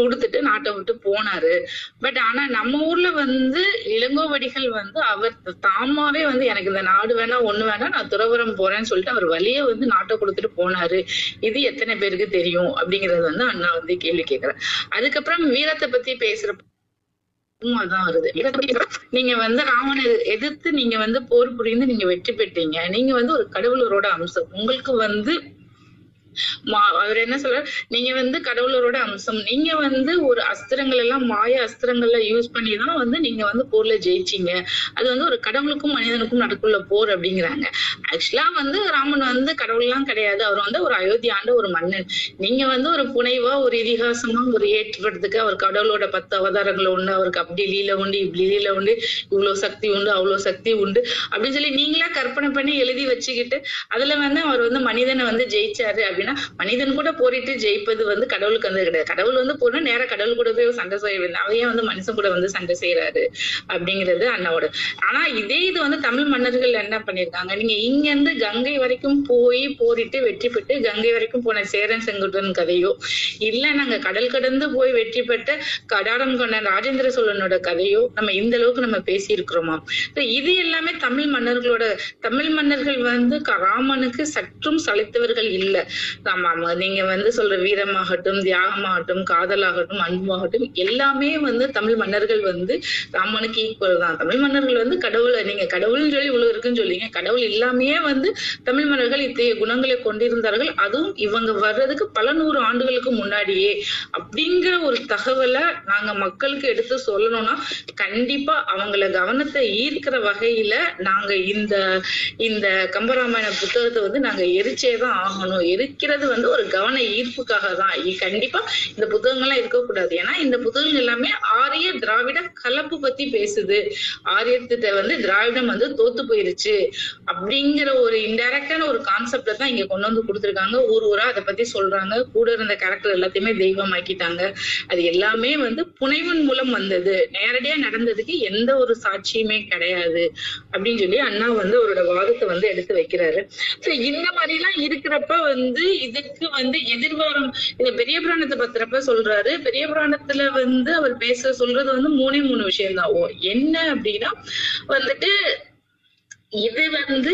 கொடுத்துட்டு நாட்டை விட்டு போனாரு. பட் ஆனா நம்ம ஊர்ல வந்து இளங்கோவடிகள் வந்து அவர் தாமாவே வந்து எனக்கு இந்த நாடு வேணா ஒண்ணு வேணா நான் துறவரம் போறேன்னு சொல்லிட்டு அவர் வழியே வந்து நாட்டை கொடுத்துட்டு போனாரு. இது எத்தனை பேருக்கு தெரியும் அப்படிங்கறது வந்து அண்ணா வந்து கேள்வி கேட்கிறேன். அதுக்கப்புறம் வீரத்தை பத்தி பேசுறப்ப அதுதான் வருது. நீங்க வந்து ராவண எதிர்த்து நீங்க வந்து போர் புரிந்து நீங்க வெற்றி பெற்றீங்க. நீங்க வந்து ஒரு கடவுளரோட அம்சம், உங்களுக்கு வந்து அவர் என்ன சொல்ற, நீங்க வந்து கடவுளரோட அம்சம், நீங்க வந்து ஒரு அஸ்திரங்கள் எல்லாம் மாய அஸ்திரங்கள்ல யூஸ் பண்ணிதான் வந்து நீங்க வந்து போர்ல ஜெயிச்சீங்க. அது வந்து ஒரு கடவுளுக்கும் மனிதனுக்கும் நடக்குள்ள போர் அப்படிங்கிறாங்க. ஆக்சுவலா வந்து ராமன் வந்து கடவுள் எல்லாம் கிடையாது, அவர் வந்து ஒரு அயோத்தியாண்ட ஒரு மன்னன். நீங்க வந்து ஒரு புனைவா ஒரு இதிகாசமா ஒரு ஏற்படுறதுக்கு அவர் கடவுளோட 10 அவதாரங்களை ஒண்ணு, அவருக்கு அப்படி லீல உண்டு, இப்படி லீல உண்டு, இவ்வளவு சக்தி உண்டு, அவ்வளவு சக்தி உண்டு அப்படின்னு சொல்லி நீங்களா கற்பனை பண்ணி எழுதி வச்சுக்கிட்டு அதுல வந்து அவர் வந்து மனிதனை வந்து ஜெயிச்சாரு அப்படின்னு அப்படின்னா மனிதன் கூட போரிட்டு ஜெயிப்பது வந்து கடவுளுக்கு வந்து கிடையாது. கடவுள் வந்து போனா நேரம் கடவுள் கூட போய் சண்டை செய்ய, அவையே வந்து மனுஷன் கூட வந்து சண்டை செய்யறாரு அப்படிங்கிறது அண்ணாவோட. ஆனா இதே இது வந்து தமிழ் மன்னர்கள் என்ன பண்ணிருக்காங்க, நீங்க இங்க இருந்து கங்கை வரைக்கும் போய் போரிட்டு வெற்றி பெற்று கங்கை வரைக்கும் போன சேரன் செங்குட்டன் கதையோ, இல்ல நாங்க கடல் கடந்து போய் வெற்றி பெற்ற கடாரம் கொண்ட ராஜேந்திர சோழனோட கதையோ நம்ம இந்த அளவுக்கு நம்ம பேசி இருக்கிறோமா? இது எல்லாமே தமிழ் மன்னர்களோட. தமிழ் மன்னர்கள் வந்து ராமனுக்கு சற்றும் சளைத்தவர்கள் இல்லை. ஆமா, நீங்க வந்து சொல்ற வீரமாகட்டும், தியாகமாகட்டும், காதலாகட்டும், அன்புமாகட்டும் எல்லாமே வந்து தமிழ் மன்னர்கள் வந்து ராமனுக்கு ஈக்குவல் தான். தமிழ் மன்னர்கள் வந்து கடவுளை, நீங்க கடவுள்னு சொல்லி இவ்வளவு இருக்குன்னு சொல்லிங்க, கடவுள் இல்லாமையே வந்து தமிழ் மன்னர்கள் இத்தகைய குணங்களை கொண்டிருந்தார்கள். அதுவும் இவங்க வர்றதுக்கு பல நூறு ஆண்டுகளுக்கு முன்னாடியே அப்படிங்கிற ஒரு தகவலை நாங்க மக்களுக்கு எடுத்து சொல்லணும்னா கண்டிப்பா அவங்கள கவனத்தை ஈர்க்கிற வகையில நாங்க இந்த கம்பராமாயண புத்தகத்தை வந்து நாங்க எரிச்சேதான் ஆகணும். எரிக்கிறது வந்து ஒரு கவன ஈர்ப்புக்காக தான். கண்டிப்பா இந்த புத்தகங்கள்லாம் இருக்கக்கூடாது. ஏன்னா இந்த புத்தகங்கள் எல்லாமே ஆரிய திராவிட கலப்பு பத்தி பேசுது. ஆரியத்தை வந்து திராவிடம் வந்து தோத்து போயிருச்சு அப்படிங்கிற ஒரு இன்டைரக்டான ஒரு கான்செப்ட தான் இங்க கொண்டு வந்து கொடுத்துருக்காங்க. ஊர் ஊரா அதை பத்தி சொல்றாங்க. கூட இருந்த கேரக்டர் எல்லாத்தையுமே தெய்வமாக்கிட்டாங்க. அது எல்லாமே வந்து புனைவின் மூலம் வந்தது, நேரடியா நடந்ததுக்கு எந்த ஒரு சாட்சியுமே கிடையாது அப்படின்னு சொல்லி அண்ணா வந்து அவரோட வாதத்தை வந்து எடுத்து வைக்கிறாரு. இந்த மாதிரி எல்லாம் இருக்கிறப்ப வந்து இதுக்கு வந்து எதிர்வாரம் இந்த பெரிய புராணத்தை பத்திரப்ப சொல்றாரு. பெரிய புராணத்துல வந்து அவர் பேச சொல்றது வந்து மூணே மூணு விஷயம் தான். என்ன அப்படின்னா வந்துட்டு இது வந்து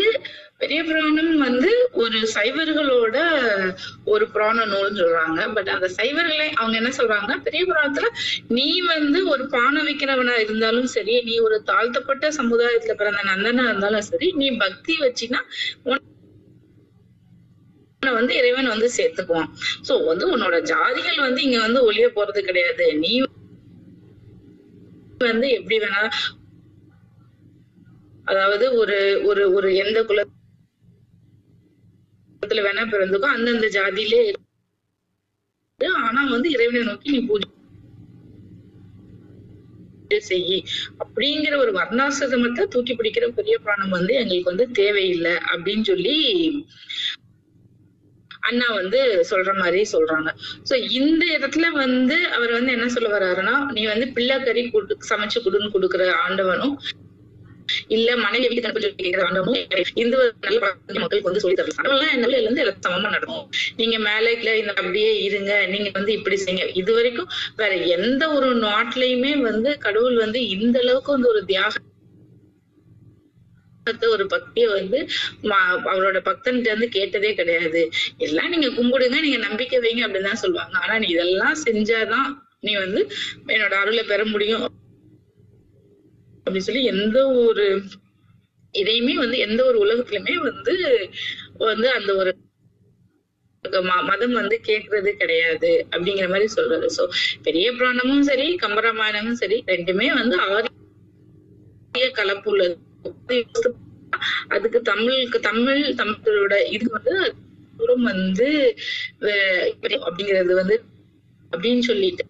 பெரிய புராணம் வந்து ஒரு சைவர்களோட ஒரு புராண நூல்னு சொல்றாங்க. பட் அந்த சைவர்களை அவங்க என்ன சொல்றாங்க, பெரிய புராணத்துல நீ வந்து ஒரு பானம் வைக்கிறவனா இருந்தாலும் சரி, நீ ஒரு தாழ்த்தப்பட்ட சமுதாயத்துல பிறந்த நந்தனா இருந்தாலும் சரி, நீ பக்தி வச்சினா வந்து இறைவன் வந்து சேர்த்துக்குவான். சோ வந்து உன்னோட ஜாதிகள் வந்து இங்க வந்து ஒளிய போறது கிடையாது. நீ வந்து எப்படி வேணா, அதாவது ஒரு ஒரு ஒரு எந்த குலத்துல வேணா பிறந்துக்கோ, அந்தந்த ஜாதியிலே இருக்கு, ஆனா வந்து இறைவனை நோக்கி நீ பூஜை செய்யி அப்படிங்கிற ஒரு வர்ணாசிரமத்தை தூக்கி பிடிக்கிற பெரிய புராணம் வந்து எங்களுக்கு வந்து தேவையில்லை அப்படின்னு சொல்லி அண்ணா வந்து சொல்ற மாதிரி சொல்றாங்க. சோ இந்த இடத்துல வந்து அவர் வந்து என்ன சொல்ல வர்றாருன்னா, நீ வந்து பிள்ளைக்கறி சமைச்சு குடுன்னு கொடுக்குற ஆண்டவனும் இல்ல மனைவி வீட்டு கணக்கு சொல்லி கேட்கிற ஆண்டவனும் இந்து மக்களுக்கு வந்து சொல்லி தரலாம். அதெல்லாம் என்னால இருந்து எல்லாம் சமமா நடக்கும். நீங்க மேலைக்குள்ள இந்த அப்படியே இருங்க, நீங்க வந்து இப்படி செய்யுங்க. இது வரைக்கும் வேற எந்த ஒரு நாட்டிலயுமே வந்து கடவுள் வந்து இந்த அளவுக்கு வந்து ஒரு தியாகம் ஒரு பக்திய வந்து அவரோட பக்தன்கிட்ட இருந்து கேட்டதே கிடையாது. எல்லாம் நீங்க கும்பிடுங்க, நீங்க நம்பிக்கை வைங்க அப்படின்னு தான் சொல்லுவாங்க. ஆனா நீ இதெல்லாம் செஞ்சாதான் நீ வந்து என்னோட அருளை பெற முடியும் அப்படின்னு சொல்லி எந்த ஒரு இதையுமே வந்து எந்த ஒரு உலகத்திலுமே வந்து வந்து அந்த ஒரு மதம் வந்து கேட்கறது கிடையாது அப்படிங்கிற மாதிரி சொல்றது. சோ பெரிய புராணமும் சரி கம்பராமாயணமும் சரி ரெண்டுமே வந்து ஆரிய கலப்பு உள்ளது. அதுக்கு தமிழோட இது வந்து தூரம் வந்து அப்படிங்கிறது வந்து அப்படின்னு சொல்லிட்டு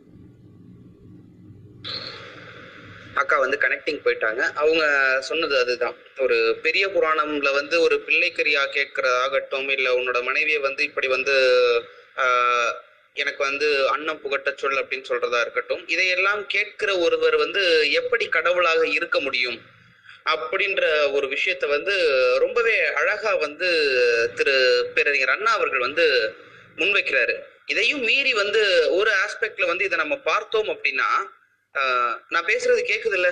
அக்கா வந்து கனெக்டிங் போயிட்டாங்க. அவங்க சொன்னது அதுதான். ஒரு பெரிய புராணம்ல வந்து ஒரு பிள்ளைக்கரியா கேட்கறதாகட்டும், இல்ல உன்னோட மனைவியை வந்து இப்படி வந்து எனக்கு வந்து அன்னம் புகட்ட சொல் அப்படின்னு சொல்றதா இருக்கட்டும், இதையெல்லாம் கேட்கிற ஒருவர் வந்து எப்படி கடவுளாக இருக்க முடியும் அப்படின்ற ஒரு விஷயத்த வந்து ரொம்பவே அழகா வந்து திரு பேரறிஞர் அண்ணா அவர்கள் வந்து முன்வைக்கிறாரு. இதையும் மீறி வந்து ஒரு ஆஸ்பெக்ட்ல வந்து இதை நம்ம பார்த்தோம் அப்படின்னா, நான் பேசுறது கேக்குது இல்ல?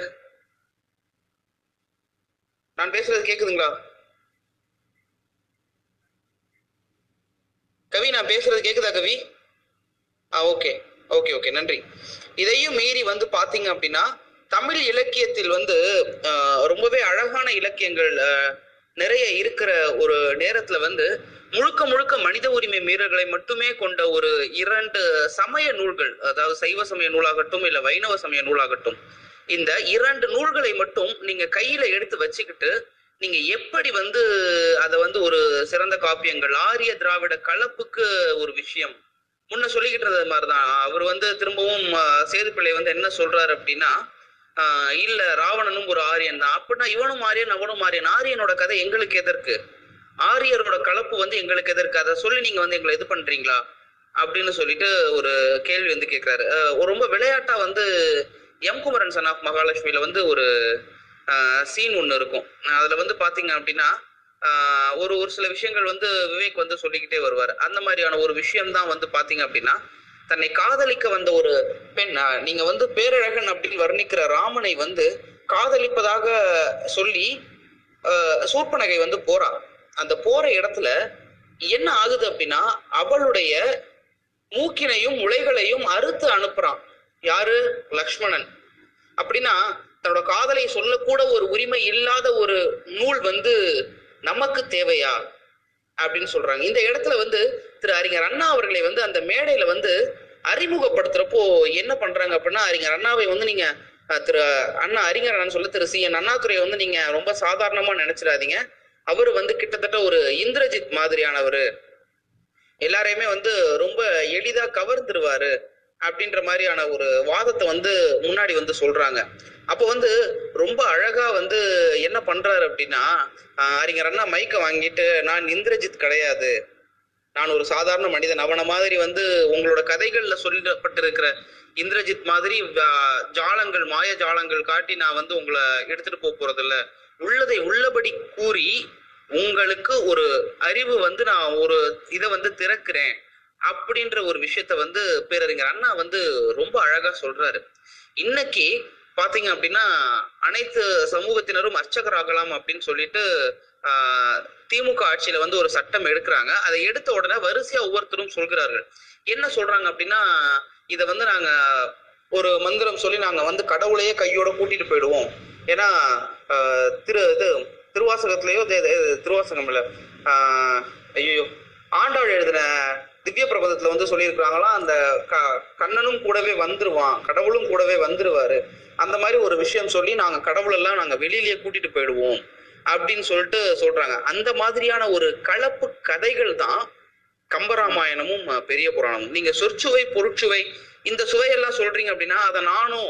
நான் பேசுறது கேக்குதுங்களா கவி? நான் பேசுறது கேக்குதா கவி? ஓகே ஓகே ஓகே நன்றி. இதையும் மீறி வந்து பாத்தீங்க அப்படின்னா தமிழ் இலக்கியத்தில் வந்து ரொம்பவே அழகான இலக்கியங்கள் நிறைய இருக்கிற ஒரு நேரத்துல வந்து முழுக்க முழுக்க மனித உரிமை மீறல்களை மட்டுமே கொண்ட ஒரு இரண்டு சமய நூல்கள், அதாவது சைவ சமய நூலாகட்டும் இல்ல வைணவ சமய நூலாகட்டும், இந்த இரண்டு நூல்களை மட்டும் நீங்க கையில எடுத்து வச்சுக்கிட்டு நீங்க எப்படி வந்து அதை வந்து ஒரு சிறந்த காப்பியங்கள் ஆரிய திராவிட கலப்புக்கு ஒரு விஷயம் முன்ன சொல்லிக்கிட்டு இருந்த மாதிரிதான் அவர் வந்து திரும்பவும் சேதுப்பிள்ளை வந்து என்ன சொல்றாரு அப்படின்னா, இல்ல ராவணனும் ஒரு ஆரியன் தான், அப்படின்னா இவனும் ஆரியன் அவனும் ஆரியன், ஆரியனோட கதை எங்களுக்கு எதற்கு, ஆரியரோட கலப்பு வந்து எங்களுக்கு எதற்கு, அதை சொல்லி நீங்க வந்து எங்களை இது பண்றீங்களா அப்படின்னு சொல்லிட்டு ஒரு கேள்வி வந்து கேட்கிறாரு. ரொம்ப விளையாட்டா வந்து எம் குமரன் சன் ஆஃப் மகாலட்சுமியில வந்து ஒரு சீன் ஒன்று இருக்கும். அதுல வந்து பாத்தீங்க அப்படின்னா ஒரு சில விஷயங்கள் வந்து விவேக் வந்து சொல்லிக்கிட்டே வருவார். அந்த மாதிரியான ஒரு விஷயம்தான் வந்து பாத்தீங்க அப்படின்னா, தன்னை காதலிக்க வந்த ஒரு பெண், நீங்க வந்து பேரழகன் அப்படின்னு வர்ணிக்கிற ராமனை வந்து காதலிப்பதாக சொல்லி சூர்பனகை வந்து போறா. அந்த போற இடத்துல என்ன ஆகுது அப்படின்னா, அவளுடைய மூக்கினையும் உலைகளையும் அறுத்து அனுப்புறான் யாரு, லக்ஷ்மணன். அப்படின்னா தன்னோட காதலை சொல்லக்கூட ஒரு உரிமை இல்லாத ஒரு நூல் வந்து நமக்கு தேவையா அப்படின்னு சொல்றாங்க. இந்த இடத்துல வந்து திரு அறிஞர் அண்ணா அவர்களை வந்து அந்த மேடையில வந்து அறிமுகப்படுத்துறப்போ என்ன பண்றாங்க அப்படின்னா, அறிஞர் அண்ணாவை வந்து நீங்க திரு அண்ணா அறிஞர் அண்ணான்னு சொல்ல திரு சி என் அண்ணாதுரையை வந்து நீங்க ரொம்ப சாதாரணமா நினைச்சிடாதீங்க. அவரு வந்து கிட்டத்தட்ட ஒரு இந்திரஜித் மாதிரியானவர், எல்லாரையுமே வந்து ரொம்ப எளிதா கவர்ந்துருவாரு அப்படின்ற மாதிரியான ஒரு வாதத்தை வந்து முன்னாடி வந்து சொல்றாங்க. அப்போ வந்து ரொம்ப அழகா வந்து என்ன பண்றாரு அப்படின்னா, அறிஞர் அண்ணா மைக்கை வாங்கிட்டு, நான் இந்திரஜித் கிடையாது, நான் ஒரு சாதாரண மனிதன், அவனை மாதிரி வந்து உங்களோட கதைகள்ல சொல்லப்பட்டிருக்கிற இந்திரஜித் மாதிரி ஜாலங்கள் மாய ஜாலங்கள் காட்டி நான் வந்து உங்களை எடுத்துட்டு போக போறது இல்லை, உள்ளதை உள்ளபடி கூறி உங்களுக்கு ஒரு அறிவு வந்து நான் ஒரு இதை வந்து திறக்கிறேன் அப்படின்ற ஒரு விஷயத்த வந்து பேரறிஞர் அண்ணா வந்து ரொம்ப அழகா சொல்றாரு. இன்னைக்கு பாத்தீங்க அப்படின்னா அனைத்து சமூகத்தினரும் அர்ச்சகராகலாம் அப்படின்னு சொல்லிட்டு திமுக ஆட்சியில வந்து ஒரு சட்டம் எடுக்கிறாங்க. அதை எடுத்த உடனே வரிசையா ஒவ்வொருத்தரும் சொல்கிறார்கள். என்ன சொல்றாங்க அப்படின்னா, இதை வந்து நாங்க ஒரு மந்திரம் சொல்லி நாங்க வந்து கடவுளையே கையோட கூட்டிட்டு போயிடுவோம். ஏன்னா திருவாசகத்திலேயோ திருவாசகம் இல்ல ஐயோ ஆண்டாள் எழுதின திவ்ய பிரபந்தத்துல வந்து சொல்லியிருக்கிறாங்களா, அந்த கண்ணனும் கூடவே வந்துருவான், கடவுளும் கூடவே வந்துருவாரு, அந்த மாதிரி ஒரு விஷயம் சொல்லி நாங்க கடவுள் எல்லாம் நாங்க வெளியிலேயே கூட்டிட்டு போயிடுவோம் அப்படின்னு சொல்லிட்டு சொல்றாங்க. அந்த மாதிரியான ஒரு கலப்பு கதைகள் தான் கம்பராமாயணமும் பெரிய புராணமும். நீங்க சொற்சுவை பொருட்சுவை இந்த சுவையெல்லாம் சொல்றீங்க அப்படின்னா, அதை நானோ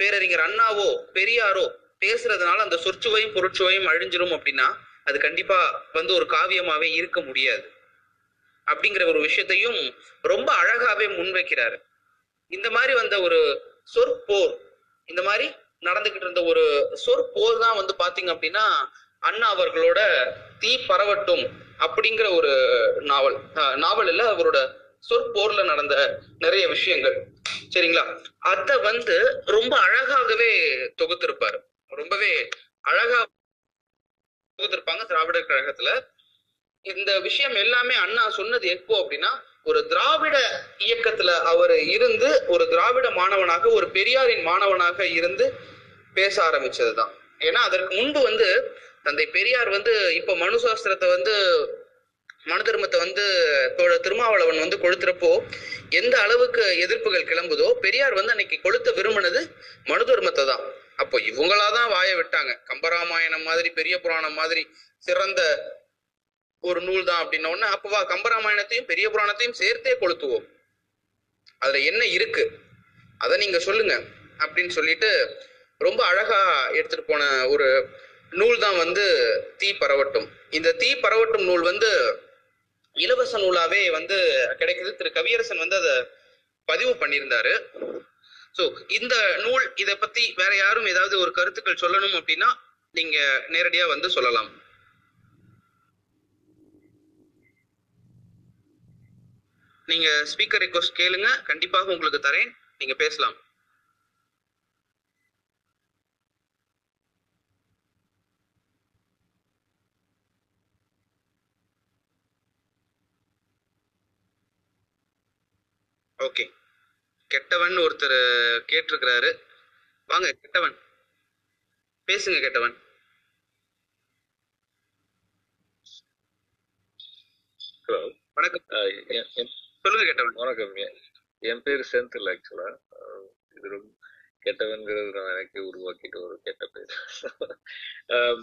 பேரறிஞர் அண்ணாவோ பெரியாரோ பேசுறதுனால அந்த சொற்சுவையும் பொருட்சுவையும் அழிஞ்சிரும் அப்படின்னா அது கண்டிப்பா வந்து ஒரு காவியமாவே இருக்க முடியாது அப்படிங்கிற ஒரு விஷயத்தையும் ரொம்ப அழகாவே முன்வைக்கிறாரு. இந்த மாதிரி வந்த ஒரு சொற்போர், இந்த மாதிரி நடந்துகிட்டு இருந்த ஒரு சொற்போர் தான் வந்து பாத்தீங்க அப்படின்னா அண்ணா அவர்களோட தீ பரவட்டும் அப்படிங்கிற ஒரு நாவல்ல அவரோட சொற்போர்ல நடந்த நிறைய விஷயங்கள் சரிங்களா, அத வந்து ரொம்ப அழகாகவே தொகுத்திருப்பாரு. ரொம்பவே அழகா தொகுத்திருப்பாங்க திராவிடர் கழகத்துல. இந்த விஷயம் எல்லாமே அண்ணா சொன்னது எப்போ அப்படின்னா, ஒரு திராவிட இயக்கத்துல அவர் இருந்து ஒரு திராவிட மாணவனாக ஒரு பெரியாரின் மாணவனாக இருந்து பேச ஆரம்பிச்சதுதான். ஏன்னா அதற்கு முன்பு வந்து தந்தை பெரியார் வந்து இப்ப மனுசாஸ்திரத்தை வந்து மனு தர்மத்தை வந்து திருமாவளவன் வந்து கொளுத்துறப்போ எந்த அளவுக்கு எதிர்ப்புகள் கிளம்புதோ, பெரியார் வந்து அன்னைக்கு கொளுத்த விரும்பினது மனு தர்மத்தை தான். அப்போ இவங்களாதான் வாய விட்டாங்க, கம்பராமாயணம் மாதிரி பெரிய புராணம் மாதிரி சிறந்த ஒரு நூல் தான் அப்படின்னோடனே அப்பவா கம்பராமாயணத்தையும் பெரிய புராணத்தையும் சேர்த்தே கொளுத்துவோம், அதுல என்ன இருக்கு அதை நீங்க சொல்லுங்க அப்படின்னு சொல்லிட்டு ரொம்ப அழகா எடுத்துட்டு போன ஒரு நூல் தான் வந்து தீ பரவட்டும். இந்த தீ பரவட்டும் நூல் வந்து இலவச நூலாவே வந்து கிடைக்குது. திரு கவியரசன் வந்து அதை பதிவு பண்ணியிருந்தாரு. ஸோ இந்த நூல் இதை பத்தி வேற யாரும் ஏதாவது ஒரு கருத்துக்கள் சொல்லணும் அப்படின்னா நீங்க நேரடியா வந்து சொல்லலாம். நீங்க ஸ்பீக்கர் ரிக்வெஸ்ட் கேளுங்க, கண்டிப்பாக உங்களுக்கு தரேன், நீங்க பேசலாம். ஓகே, கெட்டவன் ஒருத்தர் கேட்டிருக்கிறாரு, வாங்க கெட்டவன் பேசுங்க. கெட்டவன் ஹலோ வணக்கம் சொல்லுங்க. கெட்டவன் வணக்கம், என் பேர் செந்தில். ஆக்சுவலா இது ரொம்ப கெட்டவன்கிறது நான் எனக்கு உருவாக்கிட்டு ஒரு கெட்ட பேர்.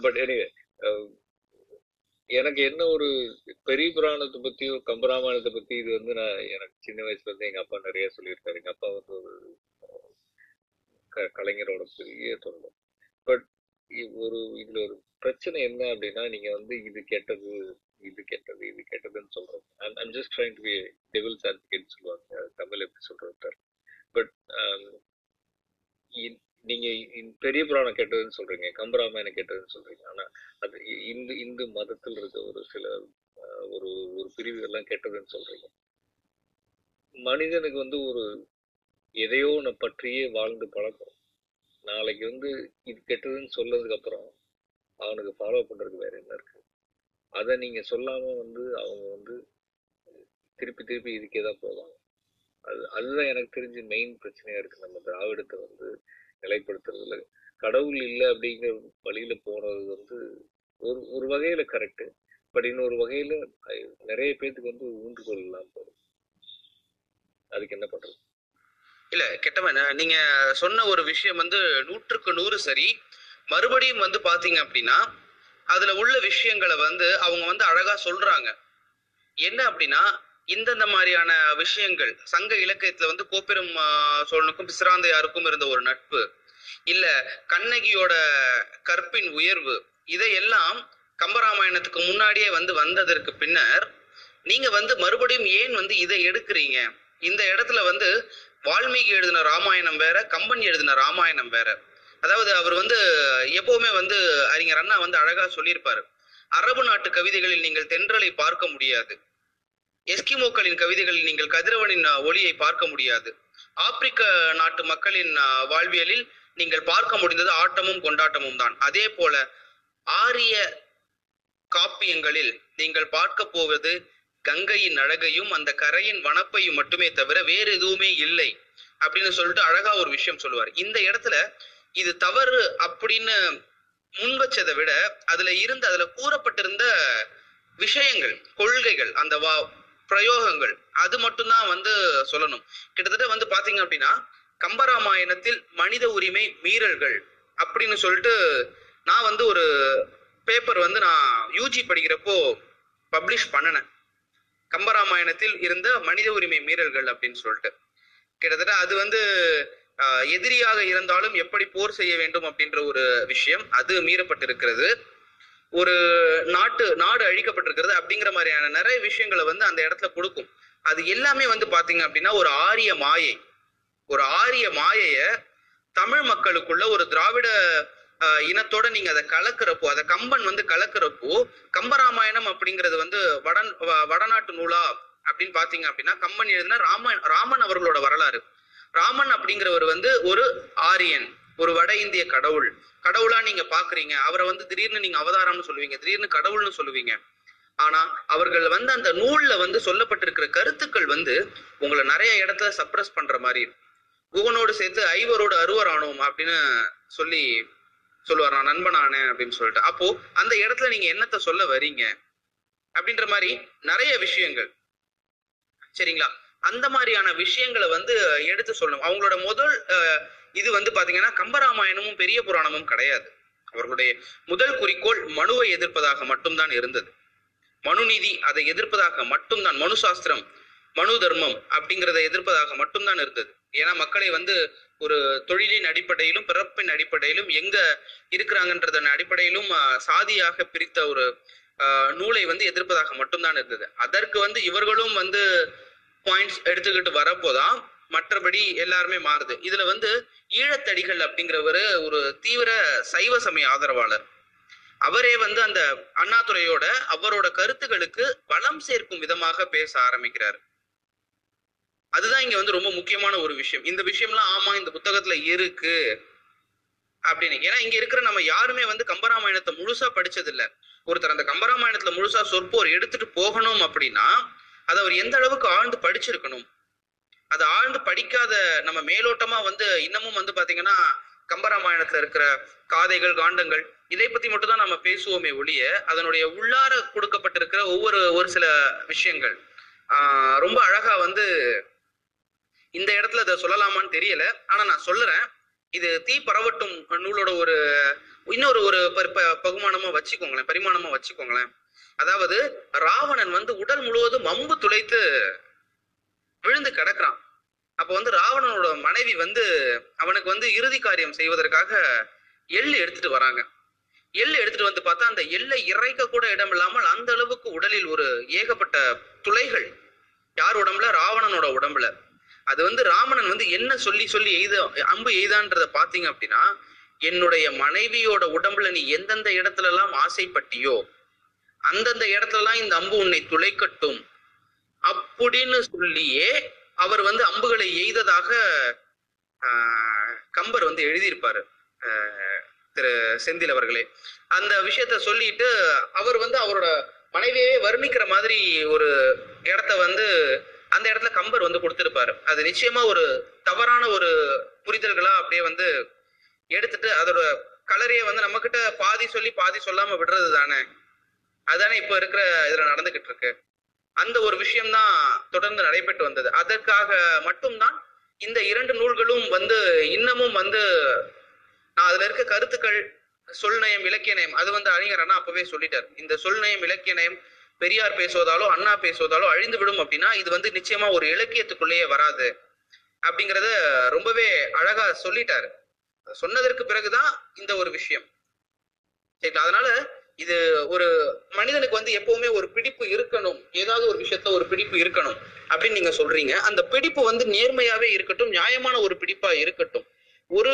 பட் எனிவே எனக்கு என்ன ஒரு பெரிய புராணத்தை பத்தியோ கம்பராமாயணத்தை பத்தி இது வந்து நான் எனக்கு சின்ன வயசுல இருந்து எங்க அப்பா நிறைய சொல்லியிருக்காரு. எங்க அப்பா வந்து ஒரு கலைஞரோட பெரிய தொண்டர். பட் ஒரு இதுல ஒரு பிரச்சனை என்ன அப்படின்னா, நீங்க வந்து இது கெட்டது இது கெட்டது இது கெட்டதுன்னு சொல்றோம். I'm just trying to be devil's advocate சொல்லுவாங்க தமிழ், எப்படி சொல்றாரு. பட் நீங்க பெரிய புராணம் கெட்டதுன்னு சொல்றீங்க, கம்பராமாயணம் கெட்டதுன்னு சொல்றீங்க. ஆனா அது இந்து மதத்தில் இருக்க ஒரு சில ஒரு பிரிவு எல்லாம் கெட்டதுன்னு சொல்றீங்க. மனிதனுக்கு வந்து ஒரு எதையோ ஒன்றை பற்றியே வாழ்ந்து பழக்கம். நாளைக்கு வந்து இது கெட்டதுன்னு சொன்னதுக்கு அப்புறம் அவனுக்கு ஃபாலோ பண்றதுக்கு வேற என்ன இருக்கு? அதை நீங்க சொல்லாம வந்து அவங்க வந்து திருப்பி திருப்பி இதுக்கேதான் போவாங்க. அதுதான் எனக்கு தெரிஞ்சு மெயின் பிரச்சனையா இருக்கு. நம்ம திராவிடத்தை வந்து நிலைப்படுத்துறதுல கடவுள் இல்லை அப்படிங்கிற வழியில போனது வந்து ஒரு வகையில கரெக்டு. பட் இன்னொரு வகையில நிறைய பேருக்கு வந்து ஊன்றுகோல் இல்லாம போகுது. அதுக்கு என்ன பண்றது? இல்ல கெட்டவன் நீங்க சொன்ன ஒரு விஷயம் வந்து 100% சரி. மறுபடியும் வந்து பாத்தீங்க அப்படின்னா அதுல உள்ள விஷயங்களை வந்து அவங்க வந்து அழகா சொல்றாங்க. என்ன அப்படின்னா இந்தந்த மாதிரியான விஷயங்கள் சங்க இலக்கியத்துல வந்து கோப்பெரும் சோழனுக்கும் பிசிராந்தையாருக்கும் இருந்த ஒரு நட்பு, இல்ல கண்ணகியோட கற்பின் உயர்வு, இதையெல்லாம் கம்பராமாயணத்துக்கு முன்னாடியே வந்து வந்ததற்கு பின்னர் நீங்க வந்து மறுபடியும் ஏன் வந்து இதை எடுக்கிறீங்க? இந்த இடத்துல வந்து வால்மீகி எழுதின ராமாயணம் வேற, கம்பன் எழுதின ராமாயணம் வேற. அதாவது அவர் வந்து எப்பவுமே வந்து அறிஞர் அண்ணா வந்து அழகா சொல்லியிருப்பாரு, அரபு நாட்டு கவிதைகளில் நீங்கள் தென்றலை பார்க்க முடியாது, எஸ்கிமோக்களின் கவிதைகளில் நீங்கள் கதிரவனின் ஒளியை பார்க்க முடியாது, ஆப்பிரிக்க நாட்டு மக்களின் வாழ்வியலில் நீங்கள் பார்க்க முடிந்தது ஆட்டமும் கொண்டாட்டமும் தான், அதே போல ஆரிய காப்பியங்களில் நீங்கள் பார்க்க போவது கங்கையின் அழகையும் அந்த கரையின் வனப்பையும் மட்டுமே தவிர வேறு எதுவுமே இல்லை அப்படின்னு சொல்லிட்டு அழகா ஒரு விஷயம் சொல்லுவார். இந்த இடத்துல இது தவறு அப்படின்னு முன்வச்சதை விட அதுல இருந்து அதுல கூறப்பட்டிருந்த விஷயங்கள், கொள்கைகள், அந்த பிரயோகங்கள், அது மட்டும்தான் வந்து சொல்லணும். கிட்டத்தட்ட வந்து பாத்தீங்க அப்படின்னா கம்பராமாயணத்தில் மனித உரிமை மீறல்கள் அப்படின்னு சொல்லிட்டு நான் வந்து ஒரு பேப்பர் வந்து நான் யூஜி படிக்கிறப்போ பப்ளிஷ் பண்ணினேன், கம்பராமாயணத்தில் இருந்த மனித உரிமை மீறல்கள் அப்படின்னு சொல்லிட்டு. கிட்டத்தட்ட அது வந்து எதிரியாக இருந்தாலும் எப்படி போர் செய்ய வேண்டும் அப்படின்ற ஒரு விஷயம் அது மீறப்பட்டிருக்கிறது, ஒரு நாடு அழிக்கப்பட்டிருக்கிறது அப்படிங்கிற மாதிரியான நிறைய விஷயங்களை வந்து அந்த இடத்துல கொடுக்கும். அது எல்லாமே வந்து பாத்தீங்க அப்படின்னா ஒரு ஆரிய மாயைய தமிழ் மக்களுக்குள்ள ஒரு திராவிட இனத்தோட நீங்க அதை கலக்கிறப்போ, அதை கம்பன் வந்து கலக்கிறப்போ, கம்பராமாயணம் அப்படிங்கிறது வந்து வடநாட்டு நூலா அப்படின்னு பாத்தீங்க அப்படின்னா கம்பன் எழுதினா ராமன் அவர்களோட வரலாறு. ராமன் அப்படிங்கிறவர் வந்து ஒரு ஆரியன், ஒரு வட இந்திய கடவுளா நீங்க பாக்குறீங்க. அவரை வந்து திடீர்னு நீங்க அவதாரம்னு சொல்லுவீங்க, திடீர்னு கடவுள்னு சொல்லுவீங்க. ஆனா அவர்கள் வந்து அந்த நூல்ல வந்து சொல்லப்பட்டிருக்கிற கருத்துக்கள் வந்து உங்களை நிறைய இடத்துல சப்ரஸ் பண்ற மாதிரி, குகனோடு சேர்த்து ஐவரோடு அறுவரானோம் அப்படின்னு சொல்லி சொல்லுவார், நான் நண்பனானே அப்படின்னு சொல்லிட்டு. அப்போ அந்த இடத்துல நீங்க என்னத்தை சொல்ல வரீங்க அப்படின்ற மாதிரி நிறைய விஷயங்கள், சரிங்களா? அந்த மாதிரியான விஷயங்களை வந்து எடுத்து சொல்லணும். அவங்களோட முதல் இது வந்து பாத்தீங்கன்னா கம்பராமாயணமும் பெரிய புராணமும் கிடையாது. அவர்களுடைய முதல் குறிக்கோள் மனுவை எதிர்ப்பதாக மட்டும்தான் இருந்தது, மனுநீதி அதை எதிர்ப்பதாக மட்டும்தான், மனு சாஸ்திரம் மனு தர்மம் அப்படிங்கிறத எதிர்ப்பதாக மட்டும்தான் இருந்தது. ஏன்னா மக்களை வந்து ஒரு தொழிலின் அடிப்படையிலும் பிறப்பின் அடிப்படையிலும் எங்க இருக்கிறாங்கன்றதன் அடிப்படையிலும் சாதியாக பிரித்த ஒரு நூலை வந்து எதிர்ப்பதாக மட்டும்தான் இருந்தது. அதற்கு வந்து இவர்களும் வந்து பாயிண்ட்ஸ் எடுத்துக்கிட்டு வரப்போதான் மற்றபடி எல்லாருமே மாறுது. இதுல வந்து ஈழத்தடிகள் அப்படிங்கிறவரு ஒரு தீவிர சைவ சமய ஆதரவாளர். அவரே வந்து அந்த அண்ணாதுரையோட அவரோட கருத்துக்களுக்கு பலம் சேர்க்கும் விதமாக பேச ஆரம்பிக்கிறார். அதுதான் இங்க வந்து ரொம்ப முக்கியமான ஒரு விஷயம். இந்த விஷயம்லாம் ஆமா இந்த புத்தகத்துல இருக்கு அப்படின்னு. ஏன்னா இங்க இருக்கிற நம்ம யாருமே வந்து கம்பராமாயணத்தை முழுசா படிச்சது இல்ல. ஒருத்தர் அந்த கம்பராமாயணத்துல முழுசா சொற்போர் எடுத்துட்டு போகணும் அப்படின்னா அதை அவர் எந்த அளவுக்கு ஆழ்ந்து படிச்சிருக்கணும். அதை ஆழ்ந்து படிக்காத நம்ம மேலோட்டமா வந்து இன்னமும் வந்து பாத்தீங்கன்னா கம்பராமாயணத்துல இருக்கிற காதைகள், காண்டங்கள், இதை பத்தி மட்டும் தான் நம்ம பேசுவோமே ஒழிய அதனுடைய உள்ளார கொடுக்கப்பட்டிருக்கிற ஒரு சில விஷயங்கள் ரொம்ப அழகா வந்து இந்த இடத்துல அதை சொல்லலாமான்னு தெரியல, ஆனா நான் சொல்லுறேன். இது தீ பரவட்டும் நூலோட ஒரு இன்னொரு பரிமாணமா வச்சுக்கோங்களேன். அதாவது ராவணன் வந்து உடல் முழுவதும் அம்பு துளைத்து விழுந்து கிடக்குறான். அப்ப வந்து ராவணனோட மனைவி வந்து அவனுக்கு வந்து இறுதி காரியம் செய்வதற்காக எள்ளு எடுத்துட்டு வராங்க. எள்ளை எடுத்துட்டு வந்து பார்த்தா அந்த எள்ளை இறைக்க கூட இடம் இல்லாமல் அந்த அளவுக்கு உடலில் ஒரு ஏகப்பட்ட துளைகள். யார் உடம்புல? ராவணனோட உடம்புல. அது வந்து ராவணன் வந்து என்ன சொல்லி சொல்லி அம்பு எய்தான்றத பாத்தீங்க அப்படின்னா, என்னுடைய மனைவியோட உடம்புல நீ எந்தெந்த இடத்துல எல்லாம் ஆசைப்பட்டியோ அந்தந்த இடத்துல எல்லாம் இந்த அம்பு உன்னை துளைக்கட்டும் அப்படின்னு சொல்லியே அவர் வந்து அம்புகளை எய்ததாக கம்பர் வந்து எழுதியிருப்பாரு திரு செந்தில் அவர்களே. அந்த விஷயத்த சொல்லிட்டு அவர் வந்து அவரோட மனைவியவே வர்ணிக்கிற மாதிரி ஒரு இடத்த வந்து அந்த இடத்துல கம்பர் வந்து கொடுத்திருப்பாரு. அது நிச்சயமா ஒரு தவறான ஒரு புரிதல்களா அப்படியே வந்து எடுத்துட்டு அதோட கலரையை வந்து நம்ம கிட்ட பாதி சொல்லி பாதி சொல்லாம விடுறது தானே, அதுதானே இப்ப இருக்கிற இதுல நடந்துகிட்டு இருக்கு. அந்த ஒரு விஷயம்தான் தொடர்ந்து நடைபெற்று வந்தது. அதற்காக மட்டும்தான் இந்த இரண்டு நூல்களும் வந்து இன்னமும் வந்து நான் அதுல இருக்க கருத்துக்கள் சொல்நயம் இலக்கிய நயம் அது வந்து அறிஞர் அண்ணா அப்பவே சொல்லிட்டார். இந்த சொல்நயம் இலக்கிய நயம் பெரியார் பேசுவதாலோ அண்ணா பேசுவதாலோ அழிந்து விடும் அப்படின்னா இது வந்து நிச்சயமா ஒரு இலக்கியத்துக்குள்ளேயே வராது அப்படிங்கிறத ரொம்பவே அழகா சொல்லிட்டாரு. சொன்னதற்கு பிறகுதான் இந்த ஒரு விஷயம். சரிங்களா? அதனால இது ஒரு மனிதனுக்கு வந்து எப்பவுமே ஒரு பிடிப்பு இருக்கணும், ஏதாவது ஒரு விஷயத்த ஒரு பிடிப்பு இருக்கணும் அப்படின்னு நீங்க சொல்றீங்க. அந்த பிடிப்பு வந்து நேர்மையாவே இருக்கட்டும், நியாயமான ஒரு பிடிப்பா இருக்கட்டும். ஒரு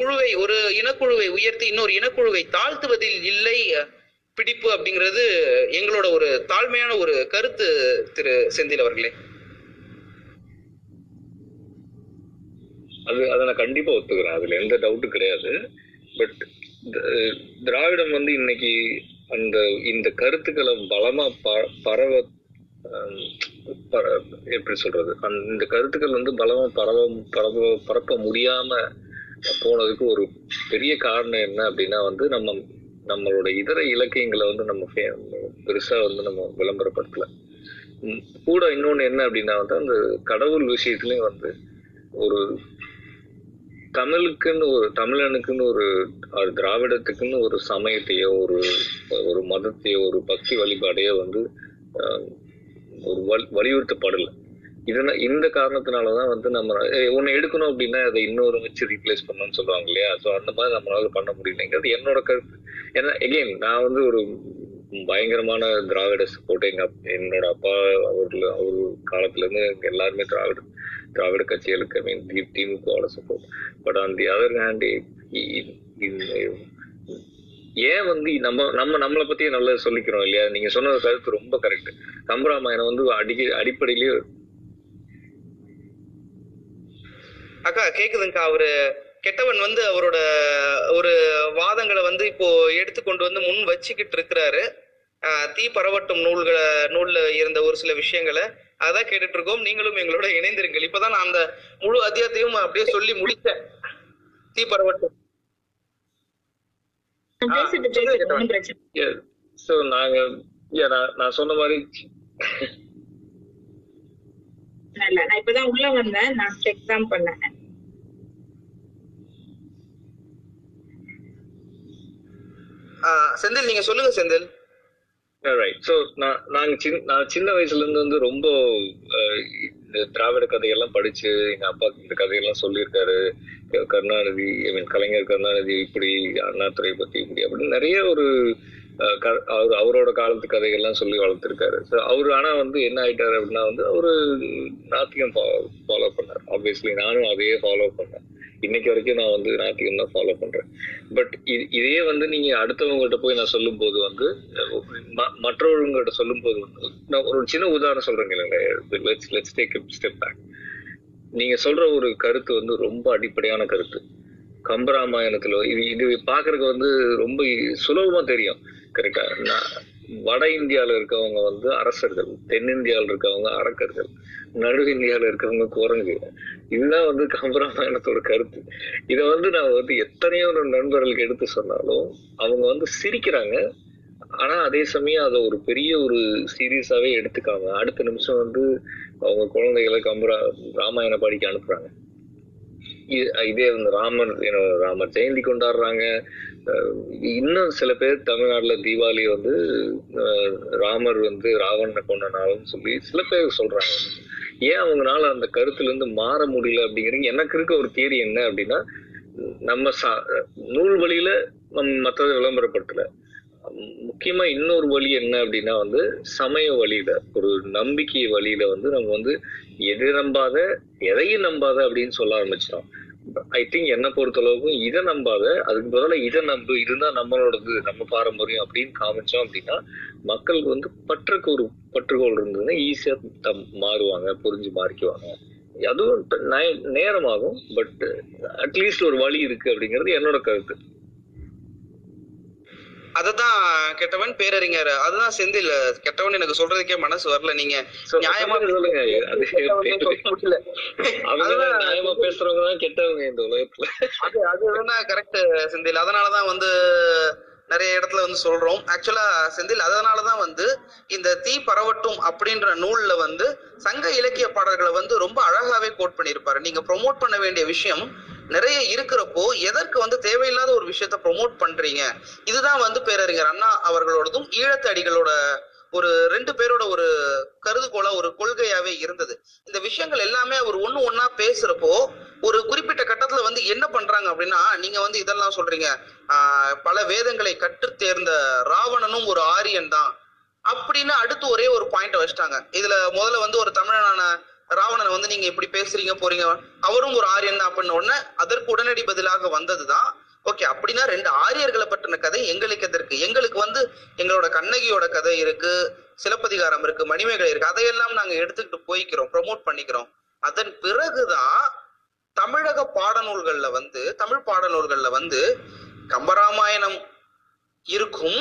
குழுவை, ஒரு இனக்குழுவை உயர்த்தி இன்னொரு இனக்குழுவை தாழ்த்துவதில் இல்லை பிடிப்பு அப்படிங்கிறது எங்களோட ஒரு தாழ்மையான ஒரு கருத்து திரு செந்தில் அவர்களே. அதை நான் கண்டிப்பா ஒத்துக்கிறேன், அதுல எந்த டவுட்டும் கிடையாது. பட் திராவிடம் வந்து இன்னைக்கு அந்த இந்த கருத்துக்களை பலமா எப்படி சொல்றது, இந்த கருத்துக்கள் வந்து பலமா பரப்ப முடியாம போனதுக்கு ஒரு பெரிய காரணம் என்ன அப்படின்னா வந்து நம்மளோட இதர இலக்கியங்களை வந்து நம்ம பெருசா வந்து நம்ம விளம்பரப்படுத்தல. கூட இன்னொன்னு என்ன அப்படின்னா வந்து அந்த கடவுள் விஷயத்துலயும் வந்து ஒரு தமிழுக்குன்னு ஒரு தமிழனுக்குன்னு ஒரு திராவிடத்துக்குன்னு ஒரு சமயத்தையோ ஒரு ஒரு மதத்தையோ ஒரு பக்தி வழிபாடையோ வந்து ஒரு வலியுறுத்தப்படலை. இதனால் இந்த காரணத்தினாலதான் வந்து நம்ம ஒன்று எடுக்கணும் அப்படின்னா அதை இன்னொரு வச்சு ரீப்ளேஸ் பண்ணணும்னு சொல்லுவாங்க இல்லையா? ஸோ அந்த மாதிரி நம்மளால பண்ண முடியலைங்கிறது என்னோட கருத்து. ஏன்னா எகெயின் நான் வந்து ஒரு பயங்கரமான திராவிட சப்போர்ட், என்னோட அப்பா அவர் காலத்துல இருந்து எல்லாருமே திராவிட கட்சிகளுக்கு, ஐ மீன் திமுக அவ்வளோ support. But on the other hand ஏன் வந்து நம்மளை பத்தியே நல்லா சொல்லிக்கிறோம் இல்லையா? நீங்க சொன்ன கருத்து ரொம்ப கரெக்ட். கம்பராமாயணம் வந்து அடிப்படையிலேயே அக்கா கேக்குதுங்கக்கா. அவரு கெட்டவன் வந்து அவரோட ஒரு வாதங்களை வந்து இப்போ எடுத்துக்கொண்டு வந்து முன் வச்சுக்கிட்டு இருக்கிறாரு. தீ பரவட்டும் நூல்ல இருந்த ஒரு சில விஷயங்களை அதான் கேட்டுட்டு இருக்கோம். நீங்களும் எங்களோட இணைந்திருங்கள். இப்பதான் நான் அந்த முழு அத்தியாயத்தையும் அப்படியே சொல்லி முடிச்சேன். தீ பரவட்டும். நான் சொன்ன மாதிரி நான் இப்பதான் உள்ள வந்தேன், நான் செக் தான் பண்ணேன். செந்தில் நீங்க சொல்லுங்க செந்தில். ரைட். சோ நான் சின்ன வயசுல இருந்து வந்து ரொம்ப திராவிட கதையெல்லாம் படிச்சு எங்க அப்பா இந்த கதையெல்லாம் சொல்லியிருக்காரு. கருணாநிதி, ஐ மீன் கலைஞர் கருணாநிதி இப்படி, அண்ணாதுரை பத்தி இப்படி அப்படின்னு நிறைய ஒரு அவரோட காலத்து கதைகள்லாம் சொல்லி வளர்த்துருக்காரு. ஸோ அவரு ஆனா வந்து என்ன ஆயிட்டாரு அப்படின்னா வந்து அவரு நாத்திகம் ஃபாலோ பண்ணார். ஆப்வியஸ்லி நானும் அதையே ஃபாலோ பண்ணேன். இன்னைக்கு வரைக்கும் நான் வந்து நாத்திகம் தான் ஃபாலோ பண்றேன். பட் இதையே வந்து நீங்க அடுத்தவங்கள்ட்ட போய் நான் சொல்லும் போது வந்து மற்றவங்கள்ட்ட சொல்லும் போது வந்து நான் ஒரு சின்ன உதாரணம் சொல்றேங்க. நீங்க சொல்ற ஒரு கருத்து வந்து ரொம்ப அடிப்படையான கருத்து. கம்பராமாயணத்துல இது பாக்குறதுக்கு வந்து ரொம்ப சுலபமா தெரியும். கரெக்டா? வட இந்தியாவில இருக்கவங்க வந்து அரசர்கள், தென்னிந்தியாவில் இருக்கவங்க அரக்கர்கள், நடு இந்தியாவில இருக்கவங்க குரங்கு. இதுதான் வந்து கம்பராமாயணத்தோட கருத்து. இதை வந்து நான் வந்து எத்தனையோ நண்பர்களுக்கு எடுத்து சொன்னாலும் அவங்க வந்து சிரிக்கிறாங்க. ஆனா அதே சமயம் அதை ஒரு பெரிய ஒரு சீரியஸாவே எடுத்துக்காங்க. அடுத்த நிமிஷம் வந்து அவங்க குழந்தைகளை ராமாயண படிக்க அனுப்புறாங்க. இதே வந்து ராமர் ஜெயந்தி கொண்டாடுறாங்க. இன்னும் சில பேர் தமிழ்நாட்டுல தீபாவளி வந்து ராமர் வந்து ராவணனை கொண்டாடுனாலும் சொல்லி சில பேர் சொல்றாங்க. ஏன் அவங்களால அந்த கருத்துல இருந்து மாற முடியல அப்படிங்கிறது எனக்கு இருக்க ஒரு தியரி என்ன அப்படின்னா, நம்ம நூல் வழியில மற்றது விளம்பரப்படுத்தல. முக்கியமா இன்னொரு வழி என்ன அப்படின்னா வந்து சமய வழியில ஒரு நம்பிக்கை வழியில வந்து நம்ம வந்து எதை நம்பாத எதையும் நம்பாத அப்படின்னு சொல்ல ஆரம்பிச்சிடும். ஐ திங்க் என்னை பொறுத்த அளவுக்கும் இதை நம்பாத, அதுக்கு பதிலாக இதை நம்பு, இதுதான் நம்மளோடது, நம்ம பாரம்பரியம் அப்படின்னு காமிச்சோம் அப்படின்னா மக்களுக்கு வந்து பற்றுக்கு ஒரு பற்றுக்கோள் இருந்ததுன்னா ஈஸியா மாறுவாங்க, புரிஞ்சு மாறிக்குவாங்க. அதுவும் நேரமாகும், பட் அட்லீஸ்ட் ஒரு வழி இருக்கு அப்படிங்கிறது என்னோட கருத்து. அததான் கெட்டவன் பேரறிஞர், அதுதான் செந்தில் கெட்டவன் எனக்கு சொல்றதுக்கே மனசு வரல. நீங்க நியாயமா சொல்லுங்க, நியாயமா பேசுறவங்கதான் கெட்டவங்க இந்த உலகத்துல. அதுதான் கரெக்ட் செந்தில். அதனாலதான் வந்து நிறைய இடத்துல வந்து சொல்றோம் ஆக்சுவலா செந்தில். அதனாலதான் வந்து இந்த தீ பரவட்டும் அப்படின்ற நூல்ல வந்து சங்க இலக்கிய பாடல்களை வந்து ரொம்ப அழகாவே கோட் பண்ணியிருப்பாரு. நீங்க ப்ரொமோட் பண்ண வேண்டிய விஷயம் நிறைய இருக்கிறப்போ எதற்கு வந்து தேவையில்லாத ஒரு விஷயத்த ப்ரொமோட் பண்றீங்க? இதுதான் வந்து பேரறிஞர் அண்ணா அவர்களோடதும் ஈழத்து அடிகளோட ஒரு ரெண்டு பேரோட ஒரு கருதுகோளா ஒரு கொள்கையாவே இருந்தது. இந்த விஷயங்கள் எல்லாமே அவர் ஒண்ணு ஒன்னா பேசுறப்போ ஒரு குறிப்பிட்ட கட்டத்துல வந்து என்ன பண்றாங்க அப்படின்னா, நீங்க வந்து இதெல்லாம் சொல்றீங்க, பல வேதங்களை கற்று தேர்ந்த ராவணனும் ஒரு ஆரியன் தான் அப்படின்னு அடுத்து ஒரே ஒரு பாயிண்ட் வச்சுட்டாங்க. இதுல முதல்ல வந்து ஒரு தமிழனான ராவணன் வந்து நீங்க இப்படி பேசுறீங்க போறீங்க, அவரும் ஒரு ஆரியன் தான் அப்படின்னு உடனே அதற்கு உடனடி பதிலாக வந்ததுதான், ஓகே அப்படின்னா ரெண்டு ஆரியர்களை பற்றின கதை எங்களுக்கு எதற்கு? எங்களுக்கு வந்து எங்களோட கண்ணகியோட கதை இருக்கு, சிலப்பதிகாரம் இருக்கு, மணிமேகலை இருக்கு, அதையெல்லாம் நாங்க எடுத்துக்கிட்டு போய்க்கிறோம், ப்ரொமோட் பண்ணிக்கிறோம். அதன் பிறகுதான் தமிழக பாடநூல்கள்ல வந்து தமிழ் பாடநூல்கள்ல வந்து கம்பராமாயணம் இருக்கும்,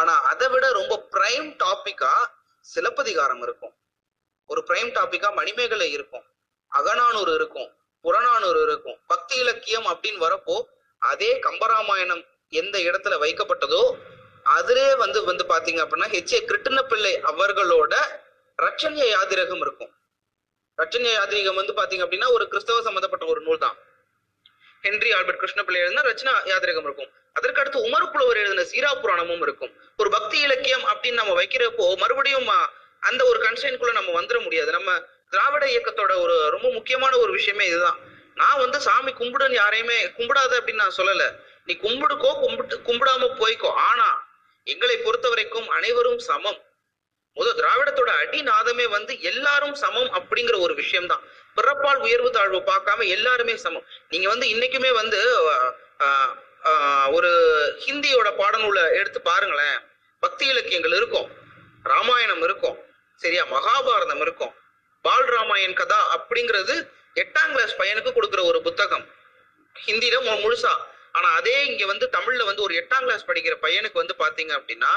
ஆனா அதை விட ரொம்ப பிரைம் டாபிக்கா சிலப்பதிகாரம் இருக்கும், ஒரு பிரைம் டாபிக்கா மணிமேகலை இருக்கும், அகநானூறு இருக்கும், புறநானூறு இருக்கும், பக்தி இலக்கியம் அப்படின்னு வரப்போ அதே கம்பராமாயணம் எந்த இடத்துல வைக்கப்பட்டதோ அதிலே வந்து வந்து பாத்தீங்க அப்படின்னா ஹெச்ஏ கிருட்டிணப்பிள்ளை அவர்களோட ரட்சண்ய யாதிரகம் இருக்கும். ரட்சண்ய யாதிரகம் வந்து பாத்தீங்க அப்படின்னா ஒரு கிறிஸ்தவ சம்பந்தப்பட்ட ஒரு நூல் தான். ஹென்றி ஆல்பர்ட் கிருஷ்ணப்பிள்ளை எழுதின ரச்சனா யாதிரகம் இருக்கும். அதற்கடுத்து உமர் புலவர் எழுதின சீரா புராணமும் இருக்கும். ஒரு பக்தி இலக்கியம் அப்படின்னு நம்ம வைக்கிறப்போ மறுபடியும் அந்த ஒரு கன்சைன்குள்ள நம்ம வந்துட முடியாது. நம்ம திராவிட இயக்கத்தோட ஒரு ரொம்ப முக்கியமான ஒரு விஷயமே இதுதான். நான் வந்து சாமி கும்பிடுன்னு யாரையுமே கும்பிடாத அப்படின்னு நான் சொல்லல, நீ கும்பிடுக்கோ கும்பிடாம போய்க்கோ, ஆனா எங்களை பொறுத்த வரைக்கும் அனைவரும் சமம். முதல் திராவிடத்தோட அடிநாதமே வந்து எல்லாரும் சமம் அப்படிங்கிற ஒரு விஷயம்தான். பிறப்பால் உயர்வு தாழ்வு பார்க்காம எல்லாருமே சமம். நீங்க வந்து இன்னைக்குமே வந்து ஒரு ஹிந்தியோட பாடநூலை எடுத்து பாருங்களேன், பக்தி இலக்கியங்கள் இருக்கும், ராமாயணம் இருக்கும், சரியா, மகாபாரதம் இருக்கும். பால் ராமாயண் கதா அப்படிங்கிறது 8ஆம் கிளாஸ் பையனுக்கு கொடுக்குற ஒரு புத்தகம் ஹிந்தியில முழுசா. ஆனா அதே இங்க வந்து தமிழ்ல வந்து ஒரு 8ஆம் கிளாஸ் படிக்கிற பையனுக்கு வந்து பாத்தீங்க அப்படின்னா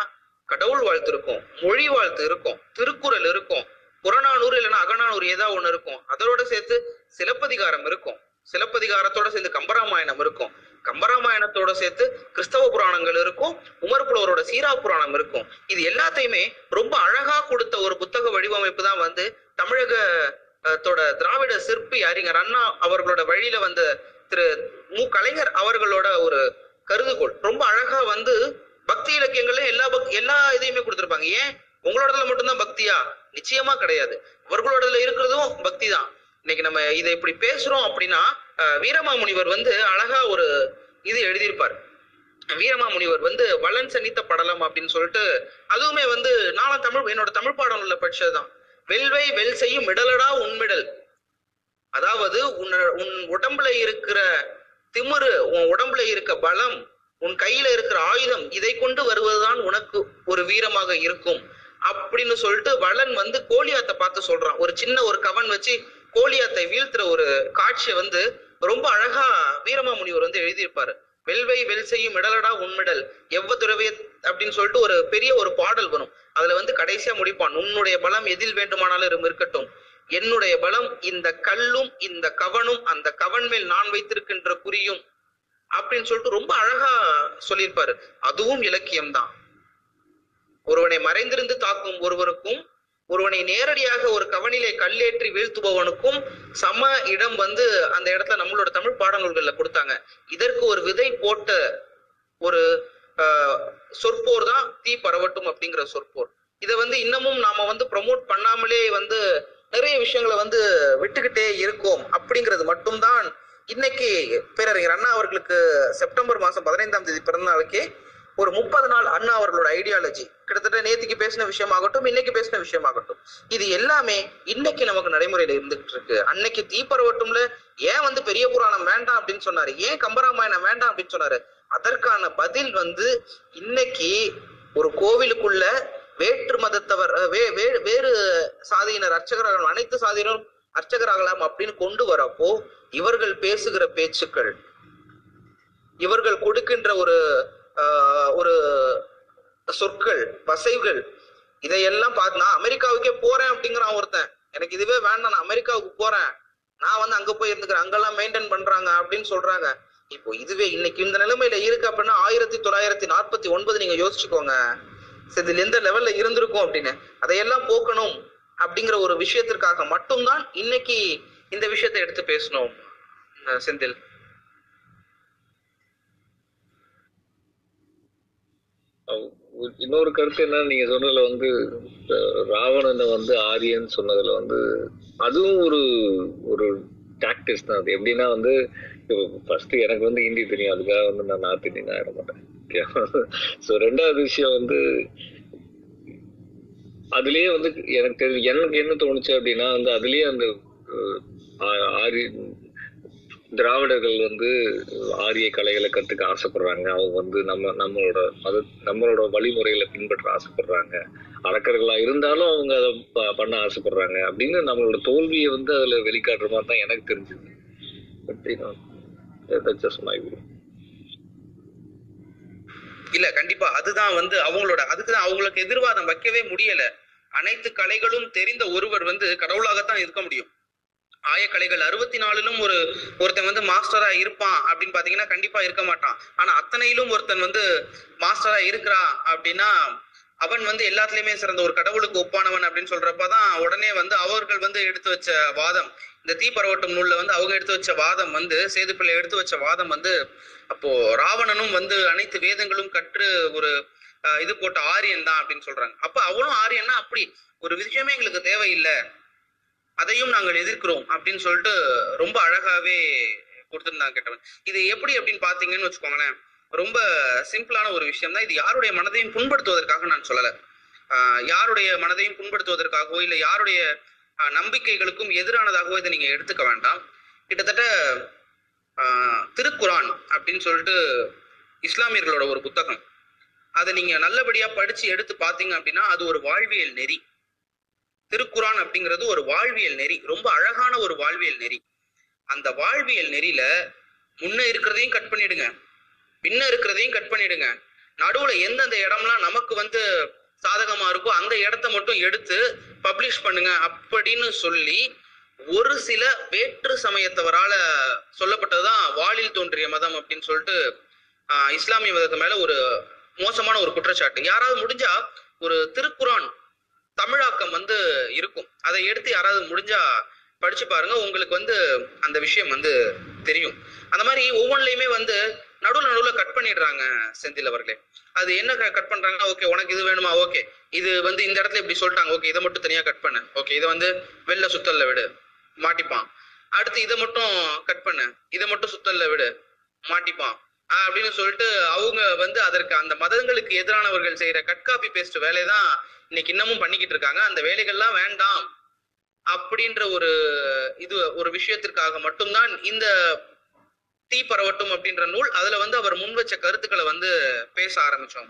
கடவுள் வாழ்த்து இருக்கும், மொழி வாழ்த்து இருக்கும், திருக்குறள் இருக்கும், புறநானூறு இல்லைன்னா அகநானூறு ஏதாவது ஒண்ணு இருக்கும், அதோட சேர்த்து சிலப்பதிகாரம் இருக்கும், சிலப்பதிகாரத்தோட சேர்த்து கம்பராமாயணம் இருக்கும், கம்பராமாயணத்தோட சேர்த்து கிறிஸ்தவ புராணங்கள் இருக்கும், உமர் புலவரோட சீரா புராணம் இருக்கும். இது எல்லாத்தையுமே ரொம்ப அழகா கொடுத்த ஒரு புத்தக வடிவமைப்பு தான் வந்து தமிழகத்தோட திராவிட சிற்பி அறிஞர் அண்ணா அவர்களோட வழியில வந்த திரு மு கலைஞர் அவர்களோட ஒரு கருதுகோள். ரொம்ப அழகா வந்து பக்தி இலக்கியங்கள்ல எல்லா இதையுமே கொடுத்துருப்பாங்க. ஏன் உங்களோடதுல மட்டும்தான் பக்தியா? நிச்சயமா கிடையாது, அவர்களோடதுல இருக்கிறதும் பக்தி தான். இன்னைக்கு நம்ம இதை இப்படி பேசுறோம் அப்படின்னா வீரமாமுனிவர் வந்து அழகா ஒரு இது எழுதியிருப்பார். வீரமாமுனிவர் வந்து வளன் சனித்த படலம் அப்படின்னு சொல்லிட்டு, அதுவுமே வந்து நானும் தமிழ் என்னோட தமிழ் பாடநூல்ல படிச்சதுதான். வெல்வை வெல் செய்யும் இடலடா உண்மிடல், அதாவது உன் உடம்புல இருக்கிற திமிரு, உன் உடம்புல இருக்க பலம், உன் கையில இருக்கிற ஆயுதம், இதை கொண்டு வருவதுதான் உனக்கு ஒரு வீரமாக இருக்கும் அப்படின்னு சொல்லிட்டு வளன் வந்து கோலியாத்தை பார்த்து சொல்றான். ஒரு சின்ன ஒரு கவன் வச்சு கோலியாத்தை வீழ்த்துற ஒரு காட்சியை வந்து ரொம்ப அழகா வீரமாமுனிவர் வந்து எழுதியிருப்பாரு. வெல்வை வெல் செய்யும் இடலடா உண்மிடல் எவ்வதுறவே அப்படின்னு சொல்லிட்டு ஒரு பெரிய ஒரு பாடல் வரும். அதுல வந்து கடைசியா முடிப்பான், உன்னுடைய பலம் எதில் வேண்டுமானாலும் இருக்கட்டும், என்னுடைய பலம் இந்த கல்லும் இந்த கவனும், அந்த கவன் மேல் நான் வைத்திருக்கின்ற குறியும் அப்படின்னு சொல்லிட்டு ரொம்ப அழகா சொல்லியிருப்பாரு. அதுவும் இலக்கியம்தான். ஒருவனை மறைந்திருந்து தாக்கும் ஒருவருக்கும், ஒருவனை நேரடியாக ஒரு கவனிலே கல்லேற்றி வீழ்த்துபவனுக்கும் சம இடம் வந்து அந்த இடத்துல நம்மளோட தமிழ் பாடநூல்கள்ல கொடுத்தாங்க. இதற்கு ஒரு விதை போட்ட ஒரு சொற்போர் தான் தீ பரவட்டும் அப்படிங்கிற சொற்போர். இதை வந்து இன்னமும் நாம வந்து ப்ரமோட் பண்ணாமலே வந்து நிறைய விஷயங்களை வந்து விட்டுக்கிட்டே இருக்கோம் அப்படிங்கிறது மட்டும்தான் இன்னைக்கு பேரறிஞர் அண்ணா அவர்களுக்கு செப்டம்பர் மாதம் 15ஆம் தேதி பிறந்த நாளைக்கு ஒரு 30 நாள் அண்ணா அவர்களோட ஐடியாலஜி, கிட்டத்தட்ட நேற்றுக்கு பேசின விஷயமாகட்டும் இன்னைக்கு பேசின விஷயமாகட்டும், இது எல்லாமே இன்னைக்கு நமக்கு நடைமுறையில இருந்துகிட்டு இருக்கு. அன்னைக்கு தீப்பரவட்டும்ல ஏன் வந்து பெரிய புராணம் வேண்டாம் அப்படின்னு சொன்னாரு, ஏன் கம்பராமாயணம் வேண்டாம் அப்படின்னு சொன்னாரு, அதற்கான பதில் வந்து இன்னைக்கு ஒரு கோவிலுக்குள்ள வேற்று மதத்தவர் வேறு சாதியினர் அர்ச்சகராகலாம், அனைத்து சாதியினரும் அர்ச்சகராகலாம் அப்படின்னு கொண்டு வரப்போ இவர்கள் பேசுகிற பேச்சுக்கள், இவர்கள் கொடுக்கின்ற ஒரு சொற்கள் வசைகள், இதையெல்லாம் பார்த்து நான் அமெரிக்காவுக்கே போறேன் அப்படிங்கிறான் ஒருத்தன், எனக்கு இதுவே வேண்டாம் நான் அமெரிக்காவுக்கு போறேன், நான் வந்து அங்க போய் இருந்துக்கிறேன், அங்கெல்லாம் மெயின்டைன் பண்றாங்க அப்படின்னு சொல்றாங்க. இப்போ இதுவே இன்னைக்கு இந்த நிலைமையில இருக்கு அப்படின்னா 1949 நீங்க யோசிச்சுக்கோங்க இதுல எந்த லெவல்ல இருந்திருக்கும் அப்படின்னு. அதையெல்லாம் போக்கணும் அப்படிங்கிற ஒரு விஷயத்திற்காக மட்டும்தான் இன்னைக்கு இந்த விஷயத்தை எடுத்து பேசணும். செந்தில் இன்னொரு கருத்து என்ன, நீங்க சொன்னதுல வந்து ராவணனை வந்து ஆரியன் சொன்னதுல வந்து அதுவும் ஒரு ஒரு டாக்டிக்ஸ் தான். அது எப்படின்னா வந்து ஃபர்ஸ்ட் எனக்கு வந்து ஹிந்தி தெரியும், அதுக்காக வந்து நான் நார்த் இந்தியன் ஆயிட மாட்டேன். ஸோ ரெண்டாவது விஷயம் வந்து அதுலயே வந்து எனக்கு தெரிஞ்சு எனக்கு என்ன தோணுச்சு அப்படின்னா வந்து அதுலயே அந்த திராவிடர்கள் வந்து ஆரிய கலைகளை கற்றுக்க ஆசைப்படுறாங்க, அவங்க வந்து நம்மளோட நம்மளோட வழிமுறைகளை பின்பற்ற ஆசைப்படுறாங்க, அரக்கர்களா இருந்தாலும் அவங்க அதை பண்ண ஆசைப்படுறாங்க அப்படின்னு நம்மளோட தோல்வியை வந்து அதுல வெளிக்காட்டுற மாதிரி தான் எனக்கு தெரிஞ்சது. இல்ல கண்டிப்பா அதுதான் வந்து அவங்களோட, அதுக்குதான் அவங்களுக்கு எதிர்வாதம் வைக்கவே முடியல. அனைத்து கலைகளும் தெரிந்த ஒருவர் வந்து கடவுளாகத்தான் இருக்க முடியும். ஆயக்கலைகள் 64 ஒருத்தன் வந்து மாஸ்டரா இருப்பான் அப்படின்னு பாத்தீங்கன்னா கண்டிப்பா இருக்க மாட்டான். ஆனா அத்தனையிலும் ஒருத்தன் வந்து மாஸ்டரா இருக்கிறான் அப்படின்னா அவன் வந்து எல்லாத்துலயுமே சிறந்த ஒரு கடவுளுக்கு ஒப்பானவன் அப்படின்னு சொல்றப்பதான் உடனே வந்து அவர்கள் வந்து எடுத்து வச்ச வாதம், இந்த தீப்பரவட்டும் நூல்ல வந்து அவங்க எடுத்து வச்ச வாதம் வந்து சேதுப்பிள்ளை எடுத்து வச்ச வாதம் வந்து, அப்போ ராவணனும் வந்து அனைத்து வேதங்களும் கற்று ஒரு இது போட்ட ஆரியன் தான் அப்படின்னு சொல்றாங்க. அப்ப அவனும் ஆரியன்னா அப்படி ஒரு விஷயமே எங்களுக்கு தேவையில்லை, அதையும் நாங்கள் எதிர்க்கிறோம் அப்படின்னு சொல்லிட்டு ரொம்ப அழகாவே கொடுத்துருந்தாங்க கேட்டவன். இது எப்படி அப்படின்னு பாத்தீங்கன்னு வச்சுக்கோங்களேன், ரொம்ப சிம்பிளான ஒரு விஷயம் தான். இது யாருடைய மனதையும் புண்படுத்துவதற்காக நான் சொல்லலை, யாருடைய மனதையும் புண்படுத்துவதற்காகவோ இல்லை யாருடைய நம்பிக்கைகளுக்கும் எதிரானதாகவோ இதை நீங்க எடுத்துக்க வேண்டாம். கிட்டத்தட்ட திருக்குரான் அப்படின்னு சொல்லிட்டு இஸ்லாமியர்களோட ஒரு புத்தகம், அதை நீங்க நல்லபடியா படிச்சு எடுத்து பார்த்தீங்க அப்படின்னா அது ஒரு வாழ்வியல் நெறி. திருக்குரான் அப்படிங்கிறது ஒரு வாழ்வியல் நெறி, ரொம்ப அழகான ஒரு வாழ்வியல் நெறி. அந்த வாழ்வியல் நெறியில முன்ன இருக்கிறதையும் கட் பண்ணிடுங்க, பின்ன இருக்கிறதையும் கட் பண்ணிடுங்க, நடுவுல எந்தெந்த இடம்லாம் நமக்கு வந்து சாதகமா இருக்கோ அந்த இடத்த மட்டும் எடுத்து பப்ளிஷ் பண்ணுங்க அப்படின்னு சொல்லி ஒரு சில வேற்று சமயத்தவரால சொல்லப்பட்டதுதான் வாளில் தோன்றிய மதம் அப்படின்னு சொல்லிட்டு இஸ்லாமிய மதத்து மேல ஒரு மோசமான ஒரு குற்றச்சாட்டு. யாராவது முடிஞ்சா ஒரு திருக்குரான் தமிழாக்கம் வந்து இருக்கும், அதை எடுத்து யாராவது முடிஞ்சா படிச்சு பாருங்க, உங்களுக்கு வந்து அந்த விஷயம் வந்து தெரியும். அந்த மாதிரி ஒவ்வொன்றுலையுமே வந்து நடுவுல கட் பண்ணிடுறாங்க செந்தில் அவர்களே. அது என்ன கட் பண்றாங்கன்னா, ஓகே உனக்கு இது வேணுமா, ஓகே இது வந்து இந்த இடத்துல இப்படி சொல்லிட்டாங்க, ஓகே இதை மட்டும் தனியா கட் பண்ணு, ஓகே இதை வந்து வெள்ள சுத்தல்ல விடு மாட்டிப்பான், அடுத்து இதை மட்டும் கட் பண்ணு இதை மட்டும் சுத்தல்ல விடு மாட்டிப்பான் அப்படின்னு சொல்லிட்டு அவங்க வந்து அதற்கு அந்த மதங்களுக்கு எதிரானவர்கள் செய்யற கட்காப்பி பேஸ்ட் வேலைதான் இன்னைக்கு இன்னமும் பண்ணிக்கிட்டு இருக்காங்க. அந்த வேலைகள்லாம் வேண்டாம் அப்படின்ற ஒரு இது ஒரு விஷயத்திற்காக மட்டும்தான் இந்த தீப்பரவட்டும் அப்படின்ற நூல் அதுல வந்து அவர் முன் வச்ச கருத்துக்களை வந்து பேச ஆரம்பிச்சோம்.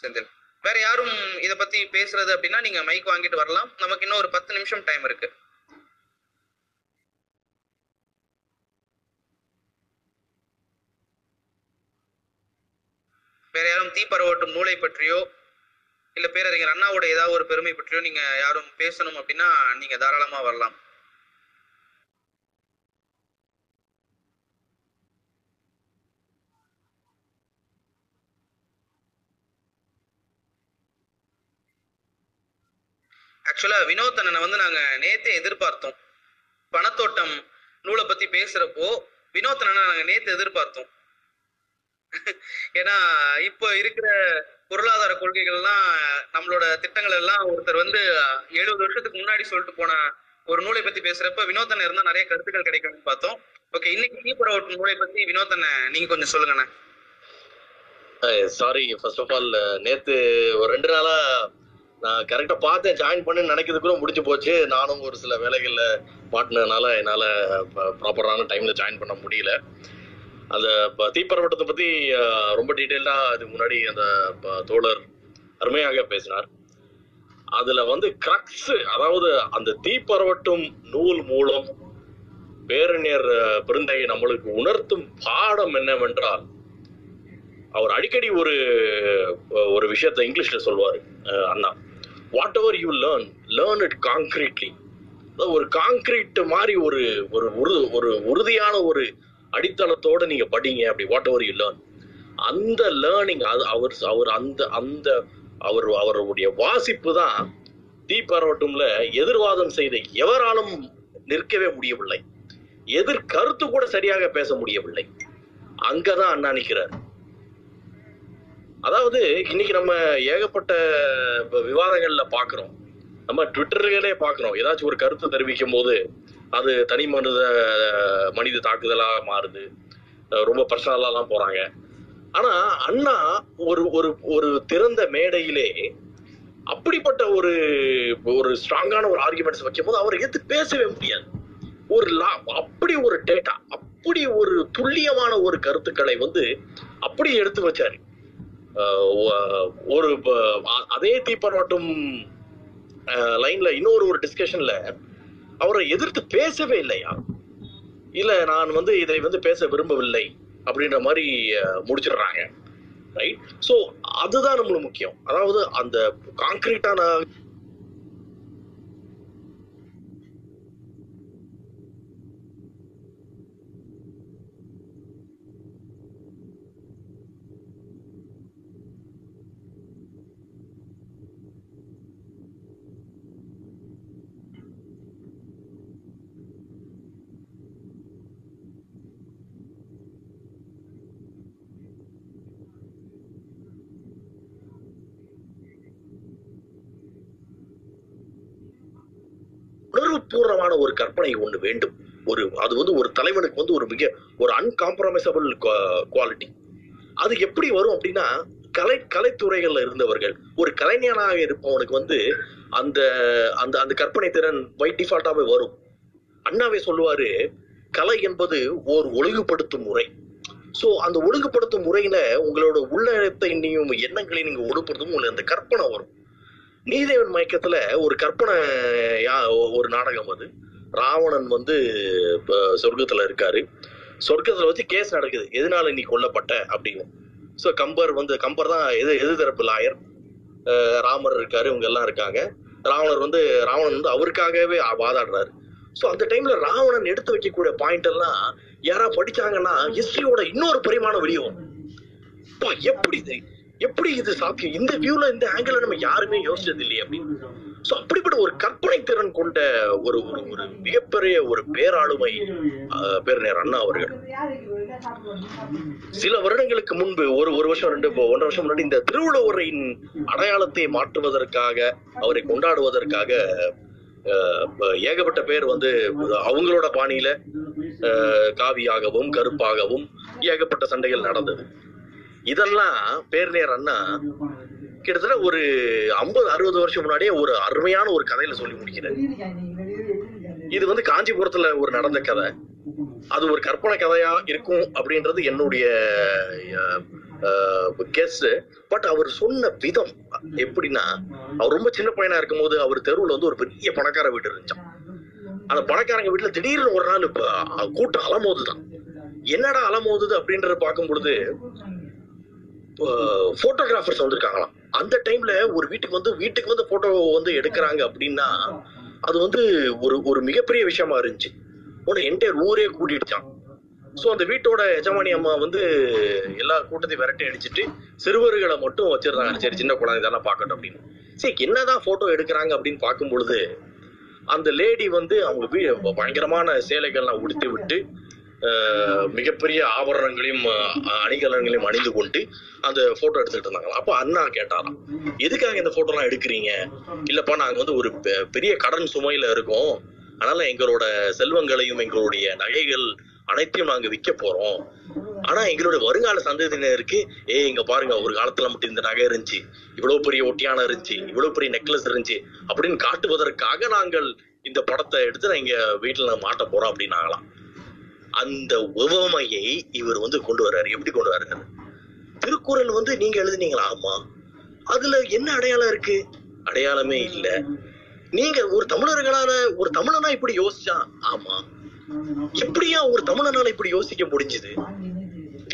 செந்தில் வேற யாரும் இதை பத்தி பேசுறது அப்படின்னா நீங்க மைக் வாங்கிட்டு வரலாம், நமக்கு இன்னும் ஒரு 10 நிமிஷம் டைம் இருக்கு. வேற யாரும் தீப்பரவட்டும் நூலை பற்றியோ இல்ல பேரறிஞர் அண்ணாவோட ஏதாவது ஒரு பெருமை பற்றியோ நீங்க யாரும் பேசணும் அப்படின்னா நீங்க தாராளமா வரலாம். ஆக்சுவலா வினோத் அண்ணனை வந்து நாங்க நேத்தே எதிர்பார்த்தோம், பணத்தோட்டம் நூலை பத்தி பேசுறப்போ வினோத் அண்ணனை நாங்க நேத்து எதிர்பார்த்தோம். ஏன்னா இப்போ இருக்கிற பொருளாதார கொள்கைகள்லாம் நம்மளோட திட்டங்கள் எல்லாம் ஒருத்தர் வந்து 70 வருஷத்துக்கு முன்னாடி சொல்லிட்டு போன ஒரு நூலை பத்தி பேசுறப்ப வினோதன் இருந்தா நிறைய கருத்துக்கள் கிடைக்கும்னு பார்த்தோம். ஓகே, இன்னைக்கு தீபுரவட் நூலை பத்தி வினோதன் நீங்க கொஞ்சம் சொல்லுங்கண்ணா. சாரி, ஃபர்ஸ்ட் ஆஃப் ஆல் நேத்து ஒரு 2 நாளா நான் கரெக்டா பார்த்தேன், ஜாயின் பண்ணு நினைக்கிறதுக்குள்ள முடிஞ்சு போச்சு. நானும் ஒரு சில வேலைகள்ல மாட்டினதுனால என்னால ப்ராப்பரான டைம்ல ஜாயின் பண்ண முடியல. அந்த தீபரவட்டத்தை பத்தி ரொம்ப டீட்டெயில்டா அதுக்கு முன்னாடி அந்த தோழர் அருமையாக பேசினார். அதுல வந்து கிரக்ஸ், அதாவது அந்த தீப்பரவட்டும் நூல் மூலம் பேரறிஞர் பெருந்தகை நம்மளுக்கு உணர்த்தும் பாடம் என்னவென்றால், அவர் அடிக்கடி ஒரு விஷயத்த இங்கிலீஷ்ல சொல்வாரு அண்ணா, whatever you learn, learn it concretely. ஒரு காங்கிரீட் மாதிரி ஒரு உறுதியான ஒரு அடித்தளத்தோட நீங்க படிங்க. அப்படி வாட் எவர் யூ லேர்ன், அந்த லேர்னிங் அது அவர் அந்த அந்த அவர் அவருடைய வாசிப்பு தான் தீபரவட்டம்ல எதிர்வாதம் செய்த எவராலும் நிற்கவே முடியவில்லை, எதிர்கருத்து கூட சரியாக பேச முடியவில்லை. அங்கதான் அண்ணா நிற்கிறார். அதாவது இன்னைக்கு நம்ம ஏகப்பட்ட விவாதங்கள்ல பாக்குறோம், நம்ம ட்விட்டர்களே பாக்குறோம், ஏதாச்சும் ஒரு கருத்து தெரிவிக்கும் போது அது தனி மனித தாக்குதலாக மாறுது, ரொம்ப பர்சனலாம் போறாங்க. ஆனா அண்ணா ஒரு ஒரு திறந்த மேடையிலே அப்படிப்பட்ட ஒரு ஒரு ஸ்ட்ராங்கான ஒரு ஆர்குமெண்ட்ஸ் வைக்கும் போது அவரை எது பேசவே முடியாது. ஒரு அப்படி ஒரு டேட்டா, அப்படி ஒரு துல்லியமான ஒரு கருத்துக்களை வந்து அப்படி எடுத்து வச்சாரு. ஒரு அதே தீபரவட்டம் லைன்ல இன்னொரு ஒரு டிஸ்கஷன்ல அவரை எதிர்த்து பேசவே இல்லையா, இல்ல நான் வந்து இதை வந்து பேச விரும்பவில்லை அப்படின்ற மாதிரி முடிச்சிடுறாங்க. ரைட், சோ அதுதான் நம்மளுக்கு முக்கியம். அதாவது அந்த காங்கிரீட்டான பூர்வமான ஒரு கற்பனை ஒண்ணு வேண்டும். ஒரு அது வந்து ஒரு தலைவனுக்கு வந்து ஒரு மிக ஒரு அன்காம்ப்ரமைசபிள் குவாலிட்டி. அது எப்படி வரும் அப்படின்னா, கலைத்துறைகள்ல இருந்தவர்கள், ஒரு கலைஞனாக இருப்பவனுக்கு வந்து அந்த அந்த அந்த கற்பனை திறன் பை டிஃபால்ட்டாவே வரும். அண்ணாவே சொல்லுவாரு, கலை என்பது ஒரு ஒழுங்குபடுத்தும் முறை. சோ அந்த ஒழுங்குபடுத்தும் முறையில உங்களோட உள்ளத்தை நீங்க எண்ணங்களை நீங்க ஒழுங்குபடுத்தும், உங்களுக்கு அந்த கற்பனை வரும். நீதேவன் மயக்கத்துல ஒரு கற்பனை ஒரு நாடகம். அது ராவணன் வந்து சொர்க்கத்துல இருக்காரு, சொர்க்கத்துல வச்சு கேஸ் நடக்குது, எதனால நீ கொல்லப்பட்ட அப்படின்னு. ஸோ கம்பர் தான் எதிர்த்தரப்பு லாயர். ராமர் இருக்காரு, இவங்க எல்லாம் இருக்காங்க. ராவணன் வந்து அவருக்காகவே வாதாடுறாரு. ஸோ அந்த டைம்ல ராவணன் எடுத்து வைக்கக்கூடிய பாயிண்ட் எல்லாம் யாரா படிச்சாங்கன்னா ஹிஸ்டரியோட இன்னொரு பரிமாணம் வெளியே வரும். எப்படி இது சாத்தியம், இந்த வியூல இந்த ஆங்கிள நம்ம யாருமே யோசிச்சது இல்லையே அப்படின்னு. சோ அப்படிப்பட்ட ஒரு கற்பனை திறன் கொண்ட ஒரு ஒரு மிகப்பெரிய ஒரு பேராளுமை பேரறிஞர் அண்ணா அவர்கள். சில வருடங்களுக்கு முன்பு ஒரு வருஷம் 1.5 வருஷம் முன்னாடி இந்த திருவள்ளுவரின் அடையாளத்தை மாற்றுவதற்காக, அவரை கொண்டாடுவதற்காக ஏகப்பட்ட பேர் வந்து அவங்களோட பாணியில காவியாகவும் கருப்பாகவும் ஏகப்பட்ட சண்டைகள் நடந்தது. இதெல்லாம் பேரறிஞர் அண்ணா கிட்டத்தட்ட ஒரு 50-60 வருஷம் முன்னாடியே ஒரு அருமையான ஒரு கதையில சொல்லி முடிக்கிறார். இது வந்து காஞ்சிபுரத்துல ஒரு நடந்த கதை, அது ஒரு கற்பனை கதையா இருக்கும் அப்படின்றது என்னுடைய கெஸ். பட் அவர் சொன்ன விதம் எப்படின்னா, அவர் ரொம்ப சின்ன பையனா இருக்கும் போது அவர் தெருவுல வந்து ஒரு பெரிய பணக்கார வீடு இருந்துச்சான். அந்த பணக்காரங்க வீட்டுல திடீர்னு ஒரு நாள் கூட்டம் அலமோதுதான். என்னடா அலமோதுது அப்படின்றத பார்க்கும் பொழுது போட்டோகிராஃபர்ஸ் வந்திருக்காங்களாம். அந்த டைம்ல ஒரு வீட்டுக்கு வந்து போட்டோ வந்து எடுக்கிறாங்க அப்படின்னா அது வந்து ஒரு ஒரு மிகப்பெரிய விஷயமா இருந்துச்சு. உடனே என்கிட்ட ஊரே கூட்டிடுச்சான். ஸோ அந்த வீட்டோட எஜமானி அம்மா வந்து எல்லா கூட்டத்தையும் விரட்டி அடிச்சுட்டு சிறுவர்களை மட்டும் வச்சிருந்தாங்க. சரி, சின்ன குழந்தை தானே பார்க்கட்டும் அப்படின்னு. சரி, என்னதான் போட்டோ எடுக்கிறாங்க அப்படின்னு பார்க்கும் பொழுது அந்த லேடி வந்து அவங்க பயங்கரமான சேலைகள்லாம் உடுத்தி விட்டு மிகப்பெரிய ஆபரணங்களையும் அணிகலன்களையும் அணிந்து கொண்டு அந்த போட்டோ எடுத்துக்கிட்டு இருந்தாங்க. அப்ப அண்ணா கேட்டாராம், எதுக்காக இந்த போட்டோலாம் எடுக்கிறீங்க? இல்லப்பா, நாங்க வந்து ஒரு பெரிய கடன் சுமையில இருக்கோம், அதனால எங்களோட செல்வங்களையும் எங்களுடைய நகைகள் அனைத்தையும் நாங்க விற்க போறோம். ஆனா எங்களுடைய வருங்கால சந்ததியினருக்கு இங்க பாருங்க, ஒரு காலத்துல மட்டும் இந்த நகை இருந்துச்சு, இவ்வளவு பெரிய ஒட்டியானம் இருந்துச்சு, இவ்வளவு பெரிய நெக்லஸ் இருந்துச்சு அப்படின்னு காட்டுவதற்காக நாங்கள் இந்த படத்தை எடுத்து இங்க வீட்டுல மாட்ட போறோம் அப்படின்னாங்களாம். அந்த உவமையை இவர் கொண்டு வர்றாரு. எப்படி கொண்டு வர்றாரு? திருக்குறள் நீங்க எழுதுனீங்களா? ஆமா. அதுல என்ன அடையாளம் இருக்கு? அடையாளமே இல்ல. நீங்க ஒரு தமிழர்களால ஒரு தமிழனா இப்படி யோசிச்சா? ஆமா. எப்படியா ஒரு தமிழனால இப்படி யோசிக்க முடிஞ்சது?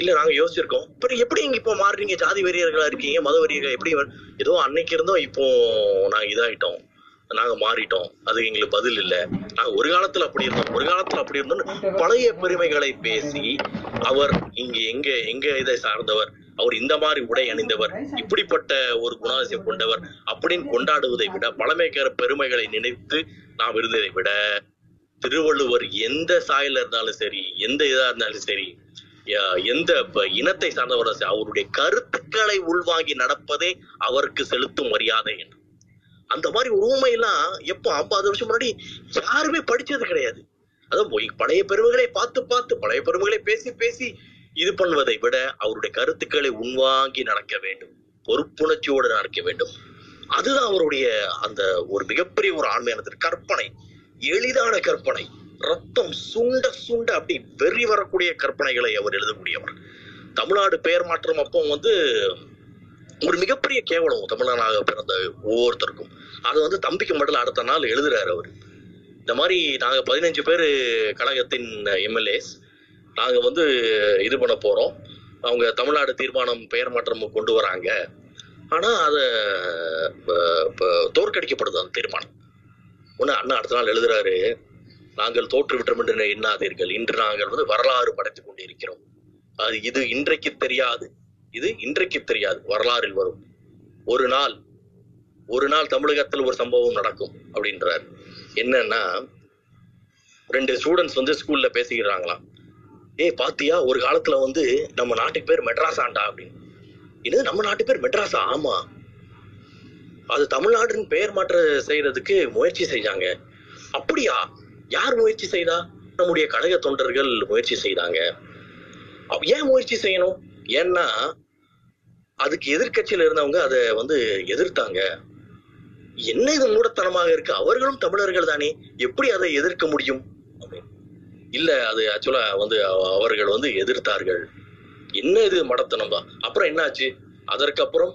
இல்ல நாங்க யோசிச்சிருக்கோம். அப்புறம் எப்படி இங்க இப்போ மாறுறீங்க? ஜாதி வெறியர்களா இருக்கீங்க, மத வெறியர்கள். எப்படி ஏதோ அன்னைக்கு இருந்தோம், இப்போ நாங்க இதாயிட்டோம், நாங்க மாறிட்டோம். அது எங்களுக்கு பதில் இல்ல. நாங்க ஒரு காலத்துல அப்படி இருந்தோம், ஒரு காலத்துல அப்படி இருந்தோம்னு பழைய பெருமைகளை பேசி அவர் இங்க எங்க எங்க இதை சார்ந்தவர், அவர் இந்த மாதிரி உடை அணிந்தவர், இப்படிப்பட்ட ஒரு குணாதிசயம் கொண்டவர் அப்படின்னு கொண்டாடுவதை விட, பழமைக்கார பெருமைகளை நினைத்து நாம் இருந்ததை விட, திருவள்ளுவர் எந்த சாயல இருந்தாலும் சரி, எந்த இதா இருந்தாலும் சரி, எந்த இனத்தை சார்ந்தவர அவருடைய கருத்துக்களை உள்வாங்கி நடப்பதே அவருக்கு செலுத்தும் மரியாதை என்று. அந்த மாதிரி உருவமையெல்லாம் எப்போ 50 வருஷம் முன்னாடி யாருமே படிச்சது கிடையாது. அதான் பழைய பெருமைகளை பார்த்து பார்த்து, பழைய பெருமைகளை பேசி பேசி இது பண்ணுவதை விட, அவருடைய கருத்துக்களை உள்வாங்கி நடக்க வேண்டும், பொறுப்புணர்ச்சியோடு நடக்க வேண்டும். அதுதான் அவருடைய அந்த ஒரு மிகப்பெரிய ஒரு ஆண்மையானது. கற்பனை, எளிதான கற்பனை, ரத்தம் சுண்ட சுண்ட அப்படி வெறி வரக்கூடிய கற்பனைகளை அவர் எழுதக்கூடியவர். தமிழ்நாடு பெயர் மாற்றம் அப்போ ஒரு மிகப்பெரிய கேவலம் தமிழனாக பிறந்த ஒவ்வொருத்தருக்கும். அது தம்பிக்கு மட்டும் அடுத்த நாள் எழுதுறாரு அவர். இந்த மாதிரி நாங்க 15 பேர் கழகத்தின் எம்எல்ஏஸ் நாங்க இது பண்ண போறோம். அவங்க தமிழ்நாடு தீர்மானம் பெயர் மாற்றம் கொண்டு வராங்க. ஆனா அதை தோற்கடிக்கப்படுது அந்த தீர்மானம். அண்ணா அடுத்த நாள் எழுதுறாரு, நாங்கள் தோற்றுவிட்டோம் என்று எண்ணாதீர்கள், இன்று நாங்கள் வரலாறு படைத்துக் கொண்டு இருக்கிறோம். அது இது இன்றைக்கு தெரியாது, இது இன்றைக்கு தெரியாது, வரலாறில் வரும் ஒரு நாள் தமிழகத்தில் ஒரு சம்பவம் நடக்கும் அப்படின்றார். என்னன்னா, 2 ஸ்டூடெண்ட்ஸ் ஸ்கூல்ல பேசிக்கிறாங்களாம். பாத்தியா, ஒரு காலத்துல நம்ம நாட்டுக்கு பேர் மெட்ராஸாண்டா அப்படின்னு. இது நம்ம நாட்டு பேர் மெட்ராஸா? ஆமா. அது தமிழ்நாடுன்னு பெயர் மாற்ற செய்யறதுக்கு முயற்சி செய்தாங்க. அப்படியா? யார் முயற்சி செய்தா? நம்முடைய கழக தொண்டர்கள் முயற்சி செய்தாங்க. ஏன் முயற்சி செய்யணும்? ஏன்னா அதுக்கு எதிர்கட்சியில இருந்தவங்க அதை எதிர்த்தாங்க. என்ன இது மூடத்தனமாக இருக்கு, அவர்களும் தமிழர்கள் தானே, எப்படி அதை எதிர்க்க முடியும்? இல்ல, அது ஆக்சுவலா அவர்கள் எதிர்த்தார்கள். என்ன இது மடத்தனம் தான். அப்புறம் என்னாச்சு? அதற்கப்புறம்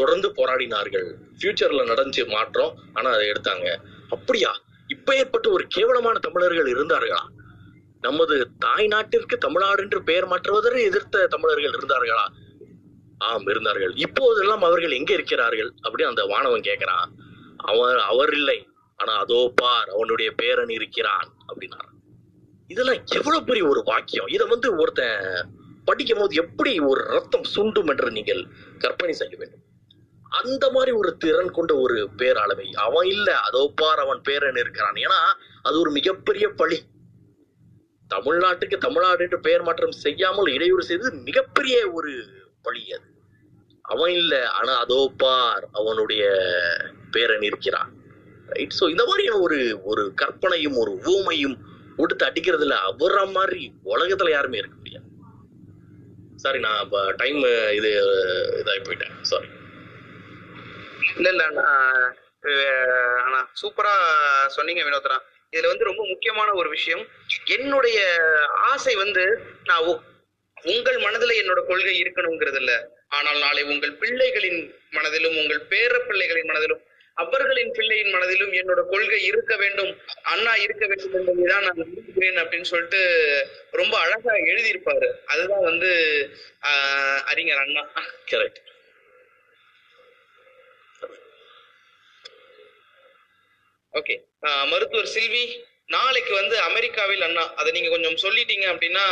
தொடர்ந்து போராடினார்கள். ஃபியூச்சர்ல நடந்துச்சு மாற்றம், ஆனா அதை எடுத்தாங்க. அப்படியா? இப்ப ஏற்பட்டு ஒரு கேவலமான தமிழர்கள் இருந்தார்களா? நமது தாய் நாட்டிற்கு தமிழ்நாடு என்று பெயர் மாற்றுவதற்கு எதிர்த்த தமிழர்கள் இருந்தார்களா? ஆம், இருந்தார்கள். இப்போதெல்லாம் அவர்கள் எங்க இருக்கிறார்கள் அப்படின்னு அந்த வானவன் கேட்கிறான். அவர் இல்லை, ஆனா அதோ பார் அவனுடைய பேரன் இருக்கிறான் அப்படின்னாரு. இதெல்லாம் எவ்வளவு பெரிய ஒரு வாக்கியம். இதை ஒருத்தன் படிக்கும் போது எப்படி ஒரு ரத்தம் சுண்டும் என்று நீங்கள் கற்பனை செய்ய வேண்டும். அந்த மாதிரி ஒரு திறன் கொண்ட ஒரு பேராளுமை. அவன் இல்ல, அதோ பார் அவன் பேரன் இருக்கிறான். ஏன்னா அது ஒரு மிகப்பெரிய பழி. தமிழ்நாட்டுக்கு தமிழ்நாடு என்று பெயர் மாற்றம் செய்யாமல் இடையூறு செய்தது மிகப்பெரிய ஒரு பழி. அது அவன் இல்லை, ஆனா அதோ பார் அவனுடைய பேரன் இருக்கிறான். ரைட். சோ இந்த மாதிரி ஒரு ஒரு கற்பனையும் ஒரு ஊமையும் கொடுத்து அடிக்கிறதுல அவர மாதிரி உலகத்துல யாருமே இருக்க முடியாது. சாரி, நான் டைம் இதாகி போயிட்டேன். சாரி. இல்ல ஆனா சூப்பரா சொன்னீங்க வினோத்ரா. இதுல ரொம்ப முக்கியமான ஒரு விஷயம், என்னுடைய ஆசை நான் உங்கள் மனதில என்னோட கொள்கை இருக்கணுங்கிறது இல்ல, ஆனால் நாளை உங்கள் பிள்ளைகளின் மனதிலும் உங்கள் பேர பிள்ளைகளின் மனதிலும் அவர்களின் பிள்ளையின் மனதிலும் என்னோட கொள்கை இருக்க வேண்டும், அண்ணா இருக்க வேண்டும் என்பதுதான் நான் விரும்புகிறேன் அப்படின்னு சொல்லிட்டு ரொம்ப அழகா எழுதியிருப்பாரு. அதுதான் அறிஞர் அண்ணா. கரெக்ட். ஓகே, மருத்துவர் செல்வி, நாளைக்கு அமெரிக்காவில் அண்ணா, அதை நீங்க கொஞ்சம் சொல்லிட்டீங்க அப்படின்னா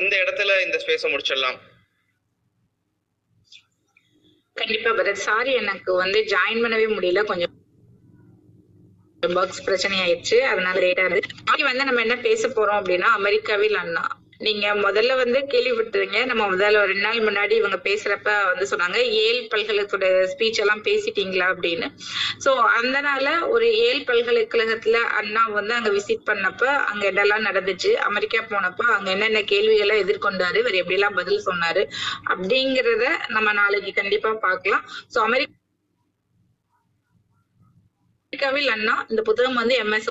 இந்த இடத்துல இந்த ஸ்பேஸை முடிச்சிடலாம். கண்டிப்பா பரத். சாரி, எனக்கு ஜாயின் பண்ணவே முடியல, கொஞ்சம் பக்ஸ் பிரச்சனை ஆயிடுச்சு, அதனால லேட் ஆனது. நாளைக்கு நம்ம என்ன பேச போறோம் அப்படின்னா, அமெரிக்காவில் அண்ணா, நீங்க முதல்ல வந்து கேள்வி விட்டுருங்க. நம்ம முதல்ல ஒரு 2 நாள் முன்னாடி இவங்க பேசுறப்ப வந்து சொன்னாங்க ஏல் பல்கலைக்கழகத்தோட ஸ்பீச் எல்லாம் பேசிட்டீங்களா அப்படின்னு. சோ அதனால ஒரு ஏல் பல்கலைக்கழகத்துல அண்ணா வந்து அங்க விசிட் பண்ணப்ப அங்க இதெல்லாம் நடந்துச்சு, அமெரிக்கா போனப்ப அங்க என்னென்ன கேள்விகளை எதிர்கொண்டாரு, இவர் எப்படி எல்லாம் பதில் சொன்னாரு அப்படிங்கறத நம்ம நாளைக்கு கண்டிப்பா பாக்கலாம். சோ அமெரிக்காவில் அண்ணா இந்த புத்தகம் வந்து MS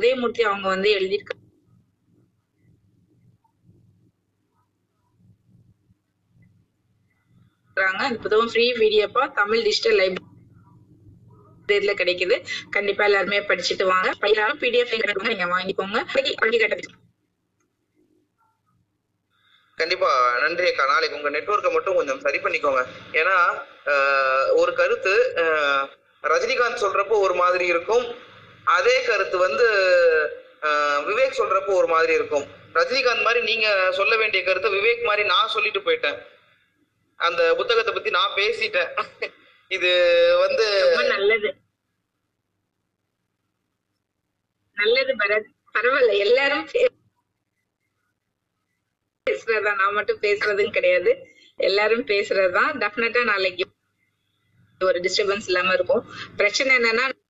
உதயமூர்த்தி அவங்க வந்து எழுதியிருக்க தமிழ் டிஜிட்டல் லைப்ரரியில கிடைக்குது. கண்டிப்பா எல்லாருமே படிச்சுட்டு வாங்க. பையனாலும் PDF நீங்க வாங்கிக்கோங்க. கண்டிப்பா நன்றி அக்கா. நாளைக்கு உங்க நெட்வொர்க்கை மட்டும் கொஞ்சம் சரி பண்ணிக்கோங்க. ஏன்னா ஒரு கருத்து ரஜினிகாந்த் சொல்றப்போ ஒரு மாதிரி இருக்கும், அதே கருத்து வந்து விவேக் சொல்றப்போ ஒரு மாதிரி இருக்கும். ரஜினிகாந்த் மாதிரி நீங்க சொல்ல வேண்டிய கருத்தை விவேக் மாதிரி நான் சொல்லிட்டு போயிட்டேன், அந்த புத்தகத்தை பத்தி நான் பேசிட்டேன். இது வந்து நல்லது நல்லது பரத், பரவாயில்ல. எல்லாரும் பேசுறதா, நான் மட்டும் பேசுறதுன்னு கிடையாது, எல்லாரும் பேசுறதுதான். டெஃபினட்டா நாளைக்கு ஒரு டிஸ்டர்பன்ஸ் இல்லாம இருக்கும். பிரச்சனை என்னன்னா